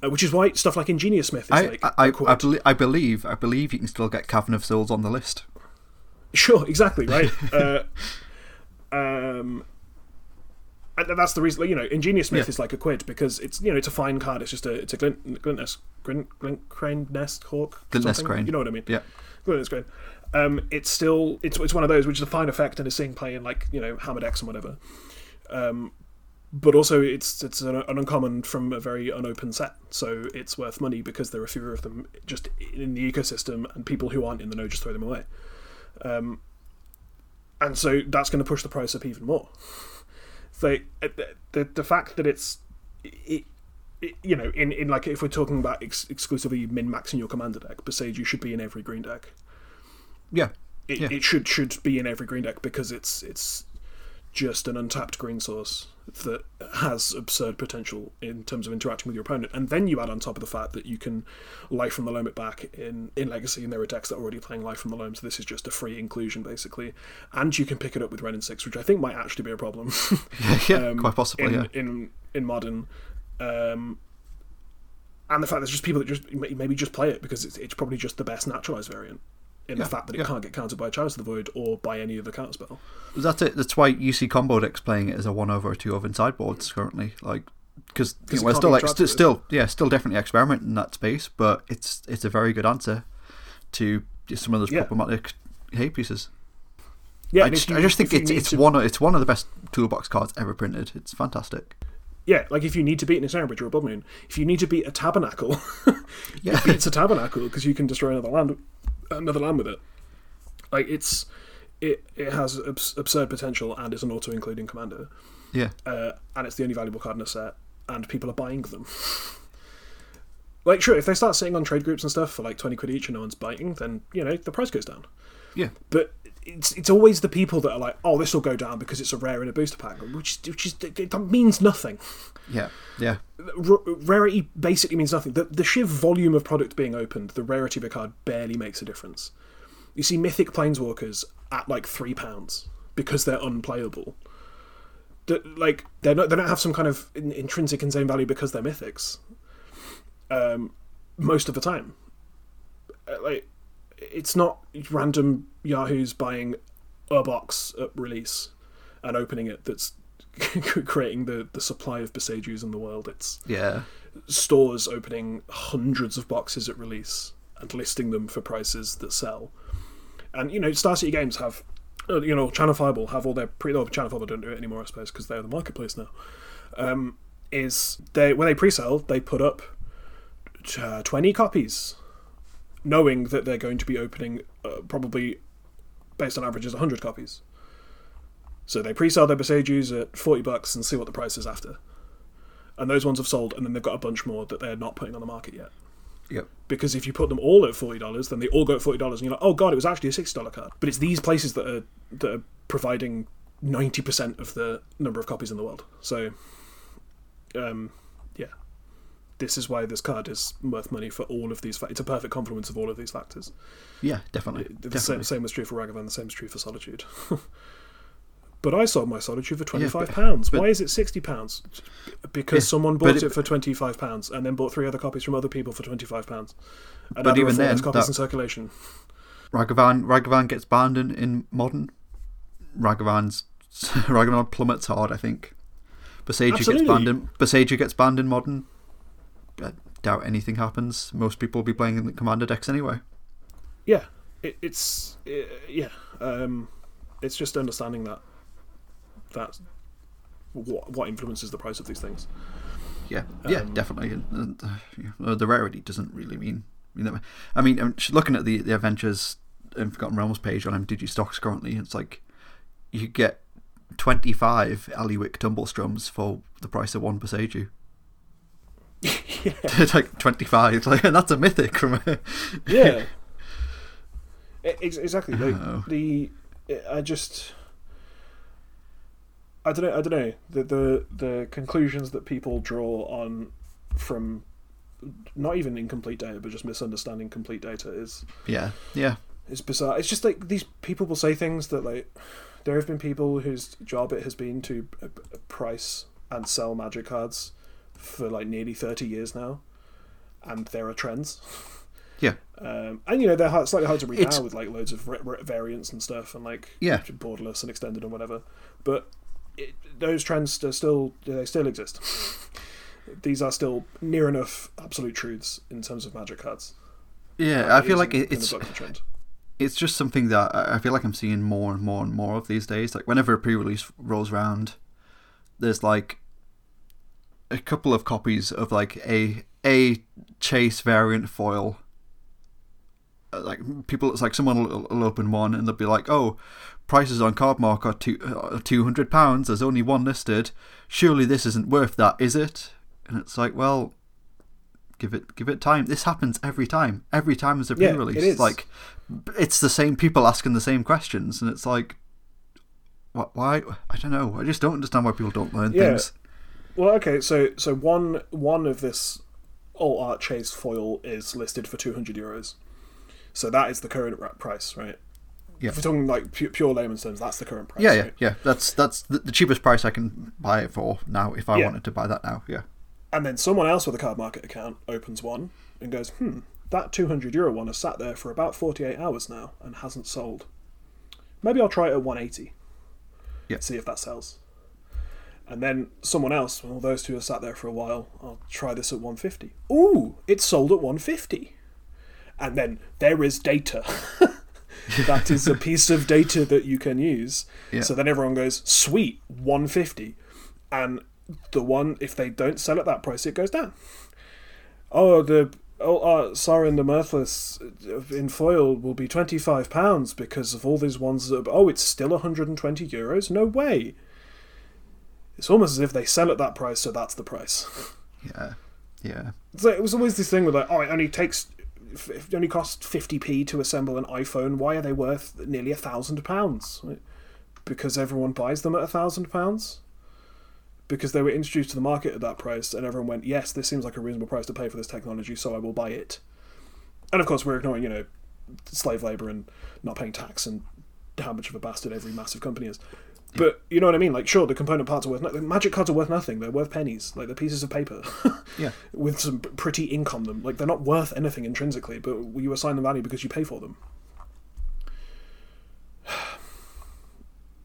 Uh, which is why stuff like Ingenious Smith is I, like... I, I, I, be- I believe I believe you can still get Cavern of Souls on the list. Sure, exactly, right? uh, um, and that's the reason, you know, Ingenious Smith yeah. is like a quid because it's, you know, it's a fine card, it's just a, it's a glint, glint, nest, glint, glint crane nest hawk? Glint nest crane. You know what I mean? Yeah. Glint nest crane. Um, it's still, it's it's one of those, which is a fine effect and is seeing play in like, you know, Hammer decks and whatever. Um... But also, it's it's an, an uncommon from a very unopened set, so it's worth money because there are fewer of them just in the ecosystem, and people who aren't in the know just throw them away. Um, and so that's going to push the price up even more. So the the, the fact that it's, it, it, you know, in, in like if we're talking about ex- exclusively min-maxing your commander deck, Bursagi should be in every green deck. Yeah, it yeah. it should should be in every green deck because it's it's. just an untapped green source that has absurd potential in terms of interacting with your opponent. And then you add on top of the fact that you can Life from the Loam it back in, in Legacy, and there are decks that are already playing Life from the Loam, so this is just a free inclusion, basically. And you can pick it up with Renin six, which I think might actually be a problem. yeah, um, quite possibly, in, yeah. In, in Modern. Um, and the fact there's just people that just maybe just play it, because it's, it's probably just the best naturalized variant. In yeah, the fact that it yeah. can't get countered by a Chalice of the Void or by any other counter spell. That's it. That's why you see combo decks playing it as a one over or two over in sideboards currently. Like, because you know, we're still like st- still yeah still definitely experimenting in that space, but it's it's a very good answer to some of those yeah. problematic hate pieces. Yeah, I just, you, I just think it's it's to... one it's one of the best toolbox cards ever printed. It's fantastic. Yeah, like if you need to beat an Ensnaring Bridge or a Blood Moon, if you need to beat a Tabernacle, yeah. it beats a Tabernacle because you can destroy another land. Another land with it, like it's it it has abs- absurd potential and is an auto including commander. Yeah, uh, and it's the only valuable card in a set, and people are buying them. Like, sure, if they start sitting on trade groups and stuff for like twenty quid each and no one's biting, then you know the price goes down. Yeah. But it's it's always the people that are like, oh, this will go down because it's a rare in a booster pack, which which is it, that means nothing. Yeah, yeah. R- rarity basically means nothing. The the sheer volume of product being opened, the rarity of a card barely makes a difference. You see Mythic Planeswalkers at like three pounds because they're unplayable. They're, like they're not, they don't have some kind of in, intrinsic insane value because they're mythics. Um, most of the time, like it's not random yahoos buying a box at release and opening it that's creating the, the supply of Beseidus in the world. It's yeah stores opening hundreds of boxes at release and listing them for prices that sell. And, you know, Star City Games have, you know, Channel Fireball have all their pre... Oh, Channel Fireball don't do it anymore, I suppose, because they're the marketplace now. Um, is they when they pre-sell, they put up uh, twenty copies, knowing that they're going to be opening uh, probably, based on averages, one hundred copies. So they pre-sell their Beseidus at forty bucks and see what the price is after. And those ones have sold, and then they've got a bunch more that they're not putting on the market yet. Yep. Because if you put them all at forty dollars, then they all go at forty dollars, and you're like, oh god, it was actually a sixty dollars card. But it's these places that are that are providing ninety percent of the number of copies in the world. So, um, yeah. This is why this card is worth money for all of these factors. It's a perfect confluence of all of these factors. Yeah, definitely. It, the definitely. Same, same was true for Ragavan, the same is true for Solitude. But I sold my Solitude for twenty-five pounds. Yeah, but, but, why is it sixty pounds? Because yeah, someone bought it, it for twenty-five pounds and then bought three other copies from other people for twenty-five pounds. And but even then, copies that, in circulation. Ragavan, Ragavan gets banned in, in Modern. Ragavan's Ragavan plummets hard, I think. Beseidus gets banned in Beseidus gets banned in Modern. I doubt anything happens. Most people will be playing in the Commander decks anyway. Yeah, it, it's it, yeah. Um, it's just understanding that. That's what what influences the price of these things. Yeah, yeah, um, definitely. And, uh, the rarity doesn't really mean. You know, I mean, looking at the, the Adventures in Forgotten Realms page on M T G Stocks currently, it's like you get twenty-five Aliwick Tumblestroms for the price of one Beseidus. Yeah. Like twenty-five, like, and that's a mythic from. A... yeah. Exactly. Like, oh. The I just. I don't know. I don't know the, the the conclusions that people draw on from not even incomplete data, but just misunderstanding complete data is yeah yeah is bizarre. It's just like these people will say things that like there have been people whose job it has been to price and sell Magic cards for like nearly thirty years now, and there are trends. Yeah, um, and you know they're hard, slightly hard to read it's... now with like loads of re- re- variants and stuff and like yeah. borderless and extended and whatever, but. It, those trends are still they still exist. These are still near enough absolute truths in terms of Magic cards. Yeah, uh, I feel like it, it's it's just something that I feel like I'm seeing more and more and more of these days. Like whenever a pre-release rolls around, there's like a couple of copies of like a a chase variant foil. Like people, it's like someone will, will open one and they'll be like, "Oh, prices on Cardmarket are two uh, two hundred pounds. There's only one listed. Surely this isn't worth that, is it?" And it's like, well, give it give it time. This happens every time. Every time there's a pre-release, yeah, it is. Like it's the same people asking the same questions, and it's like, what? Why? I don't know. I just don't understand why people don't learn yeah. things. Well, okay, so so one one of this alt art chase foil is listed for two hundred euros. So that is the current price, right? Yeah. If we're talking like pure, pure layman's terms, that's the current price. Yeah, yeah, right? yeah. That's that's the, the cheapest price I can buy it for now. If I yeah. wanted to buy that now, yeah. And then someone else with a Cardmarket account opens one and goes, "Hmm, that two hundred euro one has sat there for about forty-eight hours now and hasn't sold. Maybe I'll try it at one eighty. Yeah. See if that sells." And then someone else, well, those two have sat there for a while. I'll try this at one fifty. Ooh, it's sold at one fifty. And then there is data. That is a piece of data that you can use. Yeah. So then everyone goes, sweet, one fifty. And the one, if they don't sell at that price, it goes down. Oh, the oh, uh, Sauron the Mirthless in foil will be twenty-five pounds because of all these ones. That, oh, it's still one hundred twenty euros? No way. It's almost as if they sell at that price, so that's the price. Yeah, yeah. So it was always this thing with like, oh, it only takes... it only cost fifty p to assemble an iPhone. Why are they worth nearly a thousand pounds? Because everyone buys them at a thousand pounds? Because they were introduced to the market at that price, and everyone went, yes, this seems like a reasonable price to pay for this technology, so I will buy it. And of course, we're ignoring, you know, slave labour and not paying tax and how much of a bastard every massive company is. But you know what I mean? Like, sure, the component parts are worth nothing. Magic cards are worth nothing. They're worth pennies. Like, they're pieces of paper yeah. with some pretty ink on them. Like, they're not worth anything intrinsically, but you assign them value because you pay for them.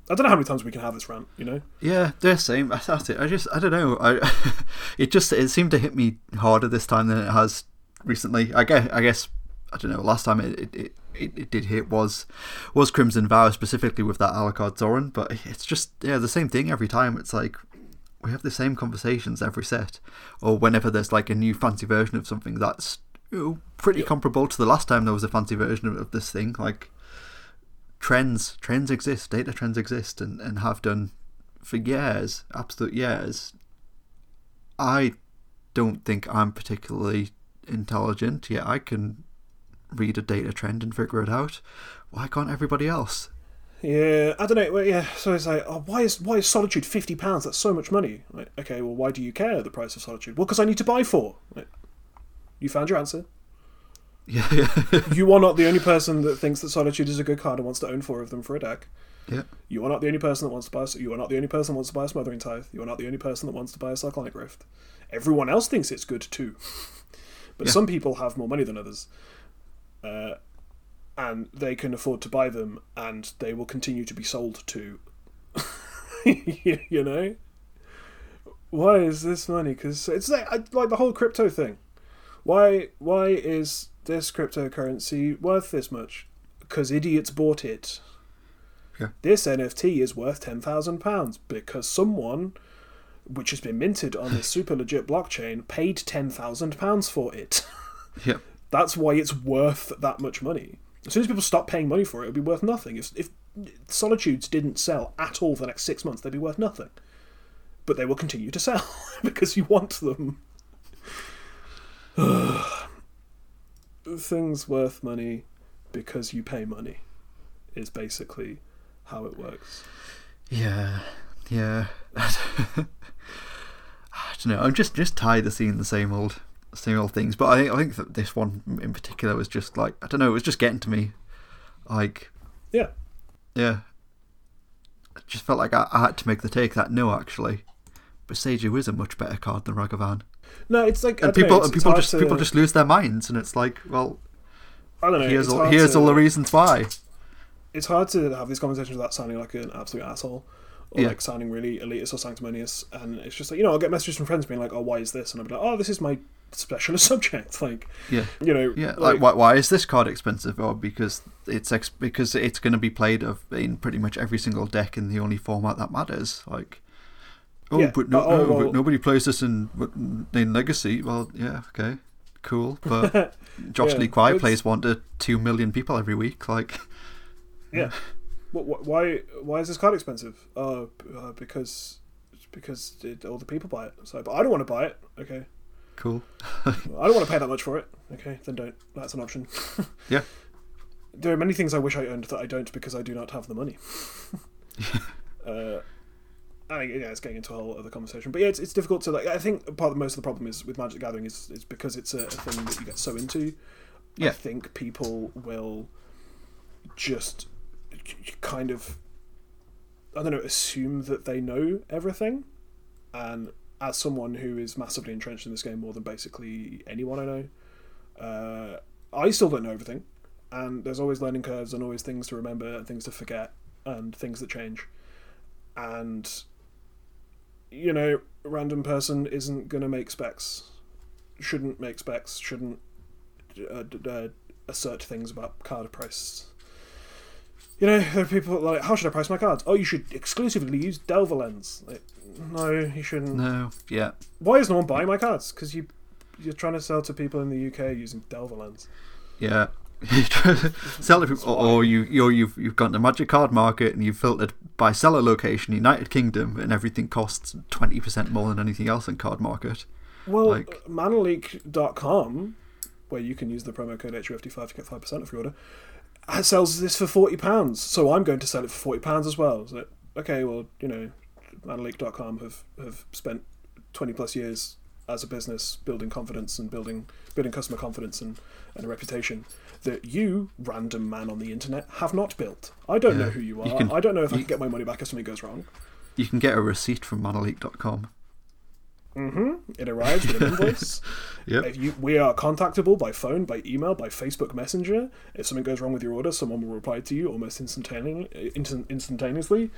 I don't know how many times we can have this rant, you know? Yeah, they're the same. I thought it. I just, I don't know. I, it just, it seemed to hit me harder this time than it has recently. I guess, I guess, I don't know. Last time it, it, it It, it did hit was was Crimson Vow, specifically with that Alucard Zoran, but it's just yeah the same thing every time. It's like we have the same conversations every set, or whenever there's like a new fancy version of something that's ooh, pretty yeah. comparable to the last time there was a fancy version of, of this thing. Like trends trends exist, data trends exist, and, and have done for years, absolute years. I don't think I'm particularly intelligent, yet I can read a data trend and figure it out. Why can't everybody else? Yeah, I don't know. Well, yeah, so it's like, oh, why is why is Solitude fifty pounds? That's so much money. Like, okay, well, why do you care the price of Solitude? Well, because I need to buy four. Like, you found your answer. Yeah, yeah. You are not the only person that thinks that Solitude is a good card and wants to own four of them for a deck. Yeah. You are not the only person that wants to buy. A, you are not the only person that wants to buy a Smothering Tithe. You are not the only person that wants to buy a Cyclonic Rift. Everyone else thinks it's good too, but yeah. some people have more money than others. Uh, and they can afford to buy them, and they will continue to be sold to. you, you know, why is this money? Because it's like, I, like the whole crypto thing. Why? Why is this cryptocurrency worth this much? Because idiots bought it. Yeah. This N F T is worth ten thousand pounds because someone, which has been minted on this super legit blockchain, paid ten thousand pounds for it. Yep. That's why it's worth that much money. As soon as people stop paying money for it, it'll be worth nothing. If, if Solitudes didn't sell at all for the next six months, they'd be worth nothing. But they will continue to sell because you want them. Things worth money because you pay money is basically how it works. Yeah, yeah. I don't know. I'm just, just tired of seeing the same old... same old things, but I, I think that this one in particular was just like, I don't know, it was just getting to me. Like, yeah, yeah. I just felt like I, I had to make the take that no, actually, Bursagi is a much better card than Ragavan. No, it's like, and people know, it's, and people it's just to... people just lose their minds, and it's like, well, I don't know. Here's all, here's to... all the reasons why. It's hard to have these conversations without sounding like an absolute asshole. Or yeah. like sounding really elitist or sanctimonious, and it's just like, you know, I'll get messages from friends being like, oh, why is this? And I'll be like, oh, this is my specialist subject. Like, yeah. you know, yeah, like, like why, why is this card expensive? Or because it's ex- because it's going to be played of in pretty much every single deck in the only format that matters. Like, oh, yeah. but, no, uh, oh, no, well, but nobody plays this in in Legacy. Well, yeah, okay, cool. But Josh yeah, Lee Kwai plays one to two million people every week. Like, yeah. Why? Why is this card expensive? Uh, uh because, because it, all the people buy it. So, but I don't want to buy it. Okay. Cool. I don't want to pay that much for it. Okay, then don't. That's an option. Yeah. There are many things I wish I owned that I don't because I do not have the money. uh, I, yeah, it's getting into a whole other conversation. But yeah, it's it's difficult to like. I think part of most of the problem is with Magic the Gathering is is because it's a, a thing that you get so into. Yeah. I think people will just. Kind of, I don't know, assume that they know everything. And as someone who is massively entrenched in this game more than basically anyone I know, uh, I still don't know everything. And there's always learning curves and always things to remember and things to forget and things that change. And, you know, a random person isn't going to make specs, shouldn't make specs, shouldn't uh, uh, assert things about card price. You know, there are people like, how should I price my cards? Oh, you should exclusively use Delver Lens. Like, no, you shouldn't. No, yeah. Why is no one buying my cards? Because you, you're trying to sell to people in the U K using Delver Lens. Yeah. sell to people, or, or you, you're, you've you've gone to Magic Card Market and you've filtered by seller location, United Kingdom, and everything costs twenty percent more than anything else in Card Market. Well, like, Manaleak dot com where you can use the promo code H U F T five to get five percent off your order, sells this for forty pounds, so I'm going to sell it for forty pounds as well. So, okay, well, you know, Manaleak dot com have, have spent twenty plus years as a business building confidence and building building customer confidence and, and a reputation that you, random man on the internet, have not built. I don't yeah. know who you are. You can, I don't know if you, I can get my money back if something goes wrong. You can get a receipt from Manaleak dot com. Mm-hmm. It arrives with an invoice. Yep. If you, we are contactable by phone, by email, by Facebook Messenger. If something goes wrong with your order, someone will reply to you almost instantaneously,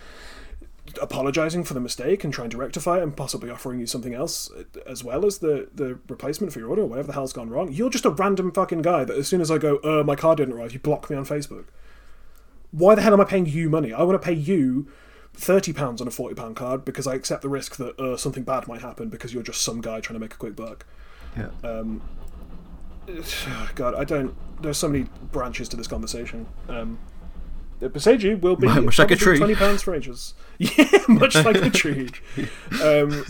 apologising for the mistake and trying to rectify it and possibly offering you something else as well as the, the replacement for your order or whatever the hell's gone wrong. You're just a random fucking guy that as soon as I go, uh, my car didn't arrive, you block me on Facebook. Why the hell am I paying you money? I want to pay you thirty pounds on a forty pound card because I accept the risk that uh, something bad might happen because you're just some guy trying to make a quick buck. Yeah. Um, God, I don't... There's so many branches to this conversation. Um, the Bursagi will be... Much like a tree. twenty pounds for ages. Yeah, much like a tree. Um,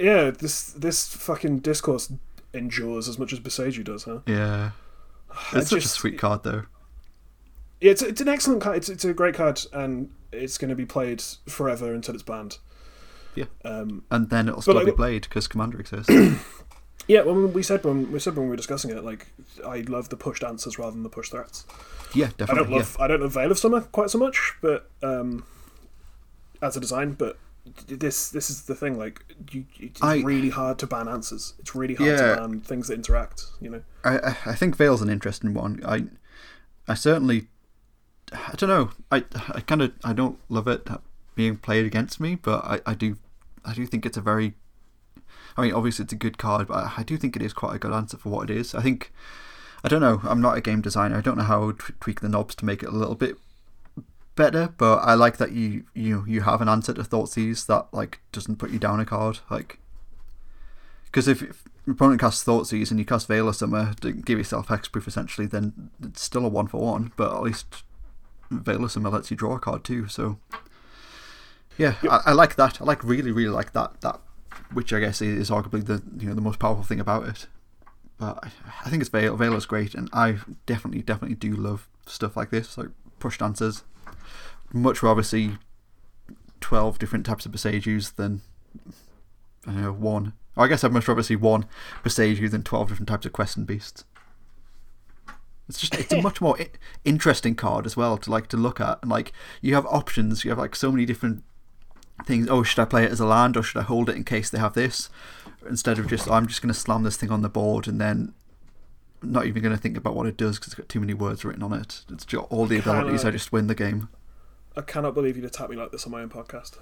yeah, this this fucking discourse endures as much as Bursagi does, huh? Yeah. It's such just, a sweet card, though. Yeah, it's, it's an excellent card. It's, it's a great card, and it's going to be played forever until it's banned. Yeah, um, and then it'll still like, be played because Commander exists. Yeah, well, we said when we said when we were discussing it, like I love the pushed answers rather than the pushed threats. Yeah, definitely. I don't love yeah. I don't love Veil of Summer quite so much, but um, as a design, but this this is the thing. Like, you, it's I, really hard to ban answers. It's really hard yeah, to ban things that interact. You know, I I think Veil's an interesting one. I I certainly. I don't know. I I kind of I don't love it being played against me, but I, I do I do think it's a very. I mean, obviously it's a good card, but I, I do think it is quite a good answer for what it is. I think I don't know. I'm not a game designer. I don't know how I would tweak the knobs to make it a little bit better, but I like that you you you have an answer to Thoughtseize that like doesn't put you down a card, like because if, if your opponent casts Thoughtseize and you cast Veil or Summer to give yourself hexproof essentially, then it's still a one for one, but at least. Veil of Summer lets you draw a card too, so yeah, yep. I, I like that. I like really, really like that. That, which I guess is arguably the you know the most powerful thing about it. But I, I think it's Veil. Veil is great, and I definitely, definitely do love stuff like this, like pushed answers. Much rather see twelve different types of Bursagius than I don't know one. Or I guess I'd much rather see one Bursagi than twelve different types of Questing Beasts. It's just it's a much more I- interesting card as well to like to look at, and like you have options. You have like so many different things. Oh, should I play it as a land or should I hold it in case they have this? Instead of just oh, I'm just going to slam this thing on the board and then not even going to think about what it does because it's got too many words written on it. It's just all the abilities. I, I just win the game. I cannot believe you'd attack me like this on my own podcast.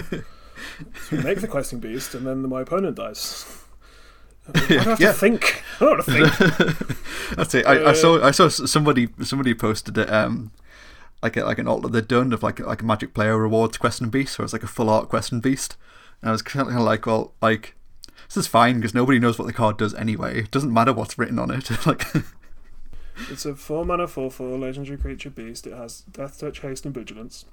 So we make the Questing Beast and then my opponent dies. I don't have yeah. to think. I don't have to think. That's it. I, uh, I saw. I saw somebody. Somebody posted it. Um, like a, like an alt that they'd done of like like a Magic Player Rewards Questing Beast, or it's like a full art Questing Beast. And I was kind of like, well, like this is fine because nobody knows what the card does anyway. It doesn't matter what's written on it. Like, it's a four mana four four legendary creature beast. It has Death Touch, Haste, and Vigilance.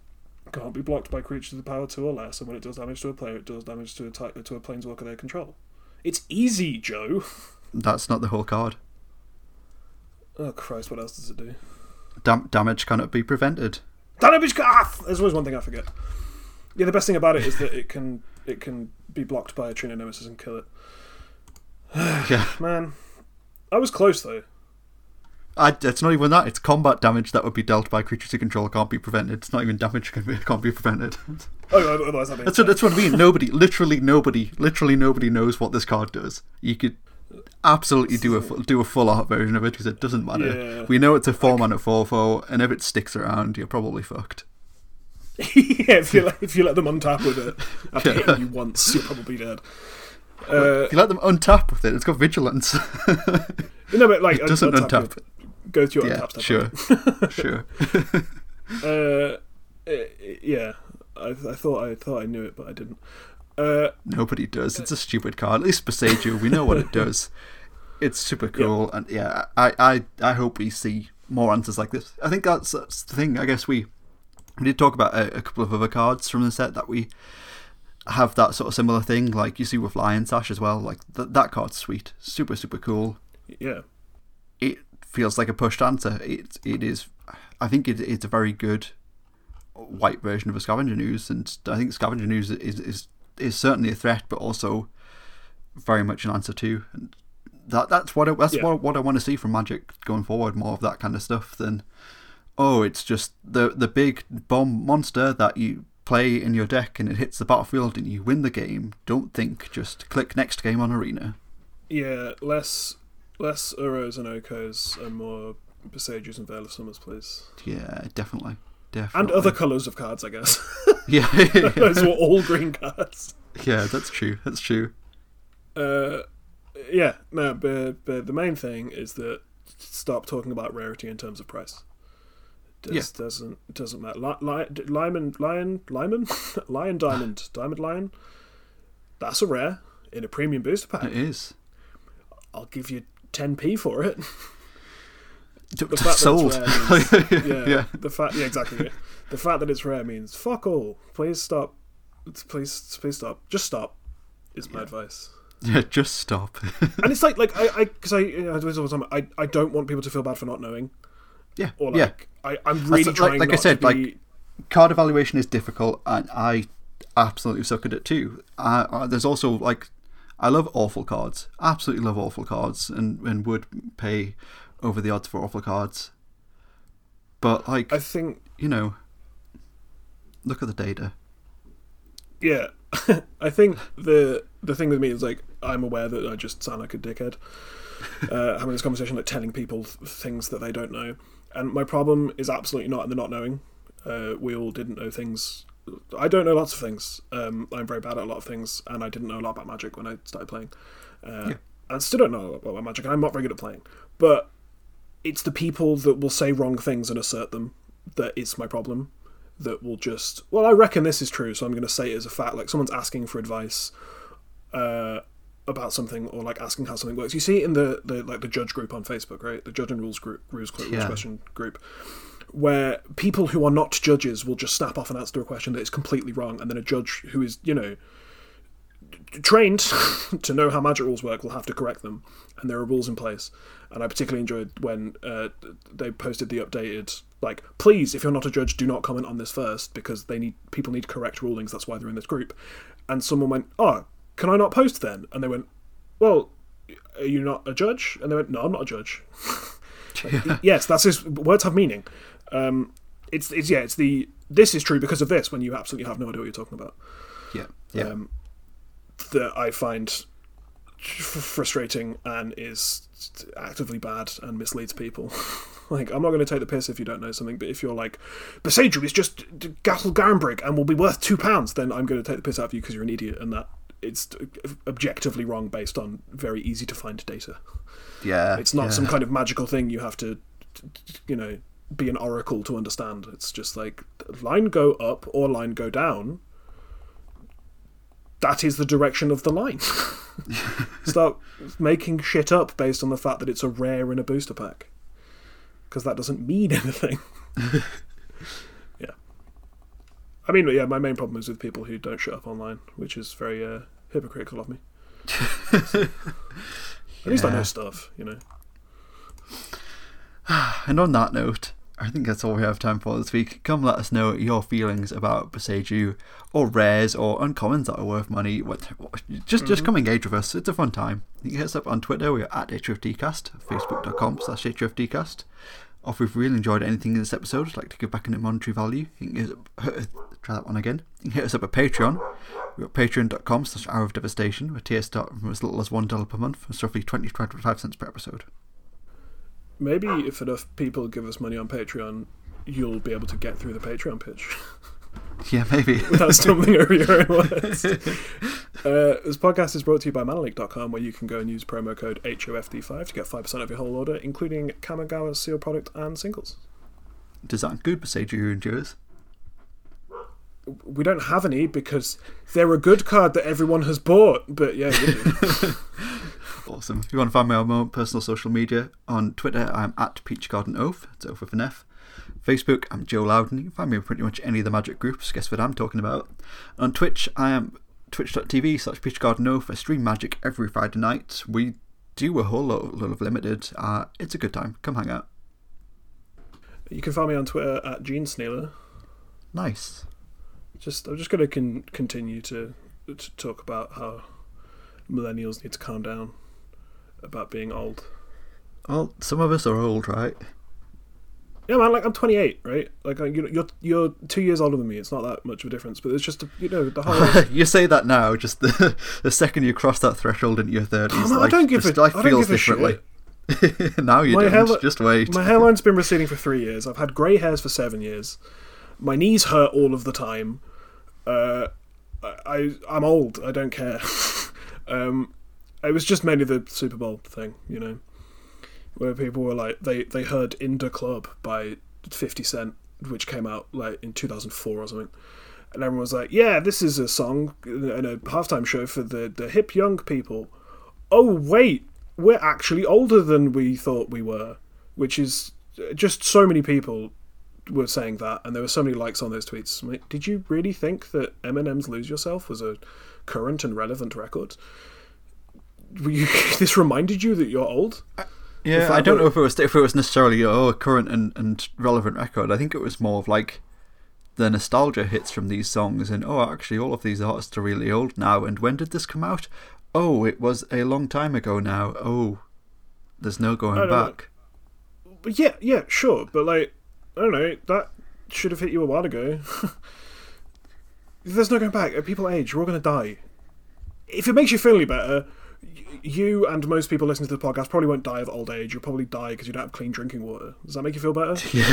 Can't be blocked by creatures with power two or less. And when it does damage to a player, it does damage to a ty- to a planeswalker they control. It's easy, Joe. That's not the whole card. Oh, Christ, what else does it do? Dam- damage cannot be prevented. Damage cannot... Ah, there's always one thing I forget. Yeah, the best thing about it is that it can it can be blocked by a Trino Nemesis and kill it. Yeah. Man. I was close, though. I, it's not even that. It's combat damage that would be dealt by creatures you control can't be prevented. It's not even damage can be, can't be prevented. Oh, otherwise that that's, what, that's what I mean. Nobody, literally nobody, literally nobody knows what this card does. You could absolutely do a do a full art version of it because it doesn't matter. Yeah. We know it's a four mana four four, and if it sticks around, you're probably fucked. Yeah, if you let, if you let them untap with it after yeah. hitting you once, you're probably dead. Uh, if you let them untap with it, it's got vigilance. No, but like it doesn't untap. untap it. Go to your yeah, untap stuff. Sure, sure. uh, yeah, I, I thought I thought I knew it, but I didn't. Uh, Nobody does. It's a stupid card. At least Bursagi, we know what it does. It's super cool, yeah. and yeah, I, I, I hope we see more answers like this. I think that's, that's the thing. I guess we we did talk about a, a couple of other cards from the set that we have that sort of similar thing. Like you see with Lion Sash as well. Like th- that card's sweet, super super cool. Yeah. It feels like a pushed answer. It it is. I think it it's a very good white version of a scavenger news, and I think scavenger news is is is certainly a threat, but also very much an answer too. And that that's what I, that's yeah. what what I want to see from Magic going forward. More of that kind of stuff than, oh, it's just the the big bomb monster that you play in your deck and it hits the battlefield and you win the game. Don't think. Just click next game on Arena. Yeah, less less Uros and Okos and more Bursagi's and Veil of Summers, please. Yeah, definitely. Definitely. And other colours of cards, I guess. Yeah. Those were all green cards. Yeah, that's true. That's true. Uh, yeah, no, but, but the main thing is that stop talking about rarity in terms of price. Just yeah. doesn't doesn't matter. Li- li- Lyman, Lion, Lyman, Lion Diamond, Diamond Lion. That's a rare in a premium booster pack. It is. I'll give you ten p for it. The fact that sold. It's rare means, yeah, yeah. The fact, yeah, exactly. Yeah. The fact that it's rare means fuck all. Please stop. Please, please stop. Just stop. Is my yeah. advice. Yeah, just stop. And it's like, like I, because I, I, you know, I do this all the time. I, I don't want people to feel bad for not knowing. Yeah. Or like, yeah. I, I'm really That's, trying. Like, like not I said, to be... like card evaluation is difficult, and I absolutely suck at it too. Uh, uh, there's also like, I love awful cards. Absolutely love awful cards, and, and would pay over the odds for awful cards. But like, I think you know, look at the data. Yeah, I think the the thing with me is like, I'm aware that I just sound like a dickhead uh, having this conversation, like telling people th- things that they don't know. And my problem is absolutely not in the not knowing. Uh, we all didn't know things. I don't know lots of things. Um, I'm very bad at a lot of things, and I didn't know a lot about Magic when I started playing. Uh, yeah. And still don't know a lot about Magic, and I'm not very good at playing. But it's the people that will say wrong things and assert them that is my problem. That will just, well, I reckon this is true, so I'm going to say it as a fact. Like someone's asking for advice uh, about something, or like asking how something works. You see it in the, the like the judge group on Facebook, right? The judge and rules group, rules, rules yeah. question group, where people who are not judges will just snap off and answer a question that is completely wrong, and then a judge who is, you know, trained to know how Magic rules work will have to correct them, and there are rules in place. And I particularly enjoyed when uh, they posted the updated, like, please, if you're not a judge, do not comment on this first, because they need people need correct rulings, that's why they're in this group. And someone went, oh, can I not post then? And they went, well, are you not a judge? And they went, no, I'm not a judge. Like, yeah. Yes, that's his, words have meaning. Um, it's, it's, yeah, it's the, this is true because of this, when you absolutely have no idea what you're talking about. Yeah, yeah. Um, that I find frustrating and is actively bad and misleads people. Like, I'm not going to take the piss if you don't know something, but if you're like, Besadru is just Castle Garenbrig and will be worth two pounds, then I'm going to take the piss out of you because you're an idiot, and that it's objectively wrong based on very easy to find data. Yeah. It's not yeah. some kind of magical thing you have to, you know, be an oracle to understand. It's just like, line go up or line go down. That is the direction of the line. Start making shit up based on the fact that it's a rare in a booster pack, because that doesn't mean anything. Yeah. I mean, yeah, my main problem is with people who don't shut up online, which is very uh, hypocritical of me. So, at yeah. least I know stuff, you know. And on that note, I think that's all we have time for this week. Come let us know your feelings about Bursagi, or rares, or uncommons that are worth money. What, what, just mm-hmm. just come engage with us. It's a fun time. You can hit us up on Twitter. We are at H F D cast, facebook.com slash HFDcast. Or if we've really enjoyed anything in this episode, I'd like to give back any monetary value. You can hit us up, try that one again. You can hit us up at Patreon. We're at patreon.com slash Hour of Devastation, where tiers start from as little as one dollar per month, and it's roughly twenty to twenty-five cents per episode. Maybe if enough people give us money on Patreon, you'll be able to get through the Patreon pitch. Yeah, maybe. Without stumbling over your own words. Uh, this podcast is brought to you by Manaleak dot com, where you can go and use promo code H O F D five to get five percent of your whole order, including Kamigawa's seal product and singles. Does that include Bursagi Endures? We don't have any, because they're a good card that everyone has bought, but yeah, you Awesome. If you want to find me on my own personal social media, on Twitter I'm at PeachGardenOath, it's Oath with an F. Facebook, I'm Joe Loudon. You can find me in pretty much any of the Magic groups, guess what I'm talking about. And on Twitch, I am twitch.tv slash PeachGardenOath. I stream Magic every Friday night. We do a whole lot, lot of limited. Uh, it's a good time. Come hang out. You can find me on Twitter at GeneSnailer. Nice. Just I'm just going to con- continue to, to talk about how millennials need to calm down about being old. Well, some of us are old, right? Yeah, man. Like I'm twenty-eight, right? Like you know, you're you're two years older than me. It's not that much of a difference, but it's just a, you know the whole. You say that now, just the the second you cross that threshold into your thirties, oh, like, I don't give just, a, life I feels don't give differently. Now you my don't. Hairli- just wait. My hairline's been receding for three years. I've had grey hairs for seven years. My knees hurt all of the time. Uh, I, I I'm old. I don't care. um, it was just mainly the Super Bowl thing, you know. Where people were like, they, they heard Inda Club by fifty cent, which came out like in two thousand four or something. And everyone was like, yeah, this is a song and a halftime show for the, the hip young people. Oh, wait, we're actually older than we thought we were. Which is just so many people were saying that. And there were so many likes on those tweets. I'm like, did you really think that Eminem's Lose Yourself was a current and relevant record? Were you, this reminded you that you're old? I- Yeah, I don't know if it was if it was necessarily oh, a current and, and relevant record. I think it was more of like the nostalgia hits from these songs and oh, actually all of these artists are really old now. And when did this come out? Oh, it was a long time ago now. Oh, there's no going back. But yeah, yeah, sure. But like, I don't know, that should have hit you a while ago. There's no going back. People age. We're all going to die. If it makes you feel any better... You and most people listening to the podcast probably won't die of old age. You'll probably die because you don't have clean drinking water. Does that make you feel better? Yeah.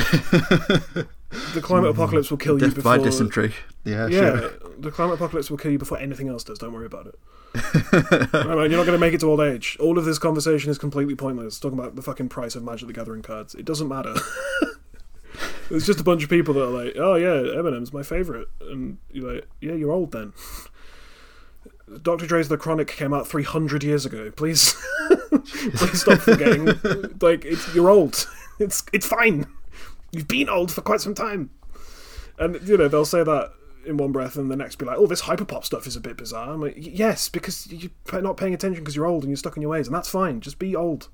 The climate apocalypse will kill Death you before... by dysentery. Yeah, yeah, sure. The climate apocalypse will kill you before anything else does. Don't worry about it. No, man, you're not going to make it to old age. All of this conversation is completely pointless. Talking about the fucking price of Magic the Gathering cards. It doesn't matter. There's just a bunch of people that are like, oh yeah, Eminem's my favourite. And you're like, yeah, you're old then. Doctor Dre's The Chronic came out three hundred years ago. Please, please stop forgetting. Like it's, you're old. It's it's fine. You've been old for quite some time. And you know they'll say that in one breath, and the next be like, "Oh, this hyperpop stuff is a bit bizarre." I'm like, "Yes, because you're not paying attention because you're old and you're stuck in your ways, and that's fine. Just be old.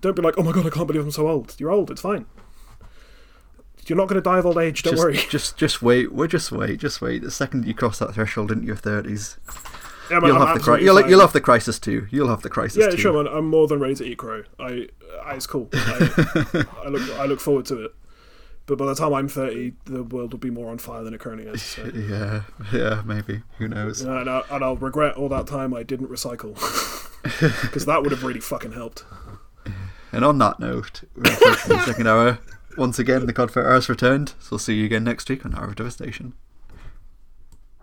Don't be like, "Oh my god, I can't believe I'm so old." You're old. It's fine. You're not going to die of old age, don't just, worry. Just just wait, we're just wait, just wait. The second you cross that threshold into your thirties, yeah, man, you'll, have the cri- you'll, you'll have the crisis too. You'll have the crisis yeah, too. Yeah, sure, man. I'm more than ready to eat crow. I, I It's cool. I, I, look, I look forward to it. But by the time I'm thirty, the world will be more on fire than it currently is. So. yeah, yeah, maybe. Who knows? Yeah, and, I, and I'll regret all that time I didn't recycle. Because that would have really fucking helped. And on that note, we're in the second hour. Once again, the Codfighter has returned, so we'll see you again next week on Hour of Devastation.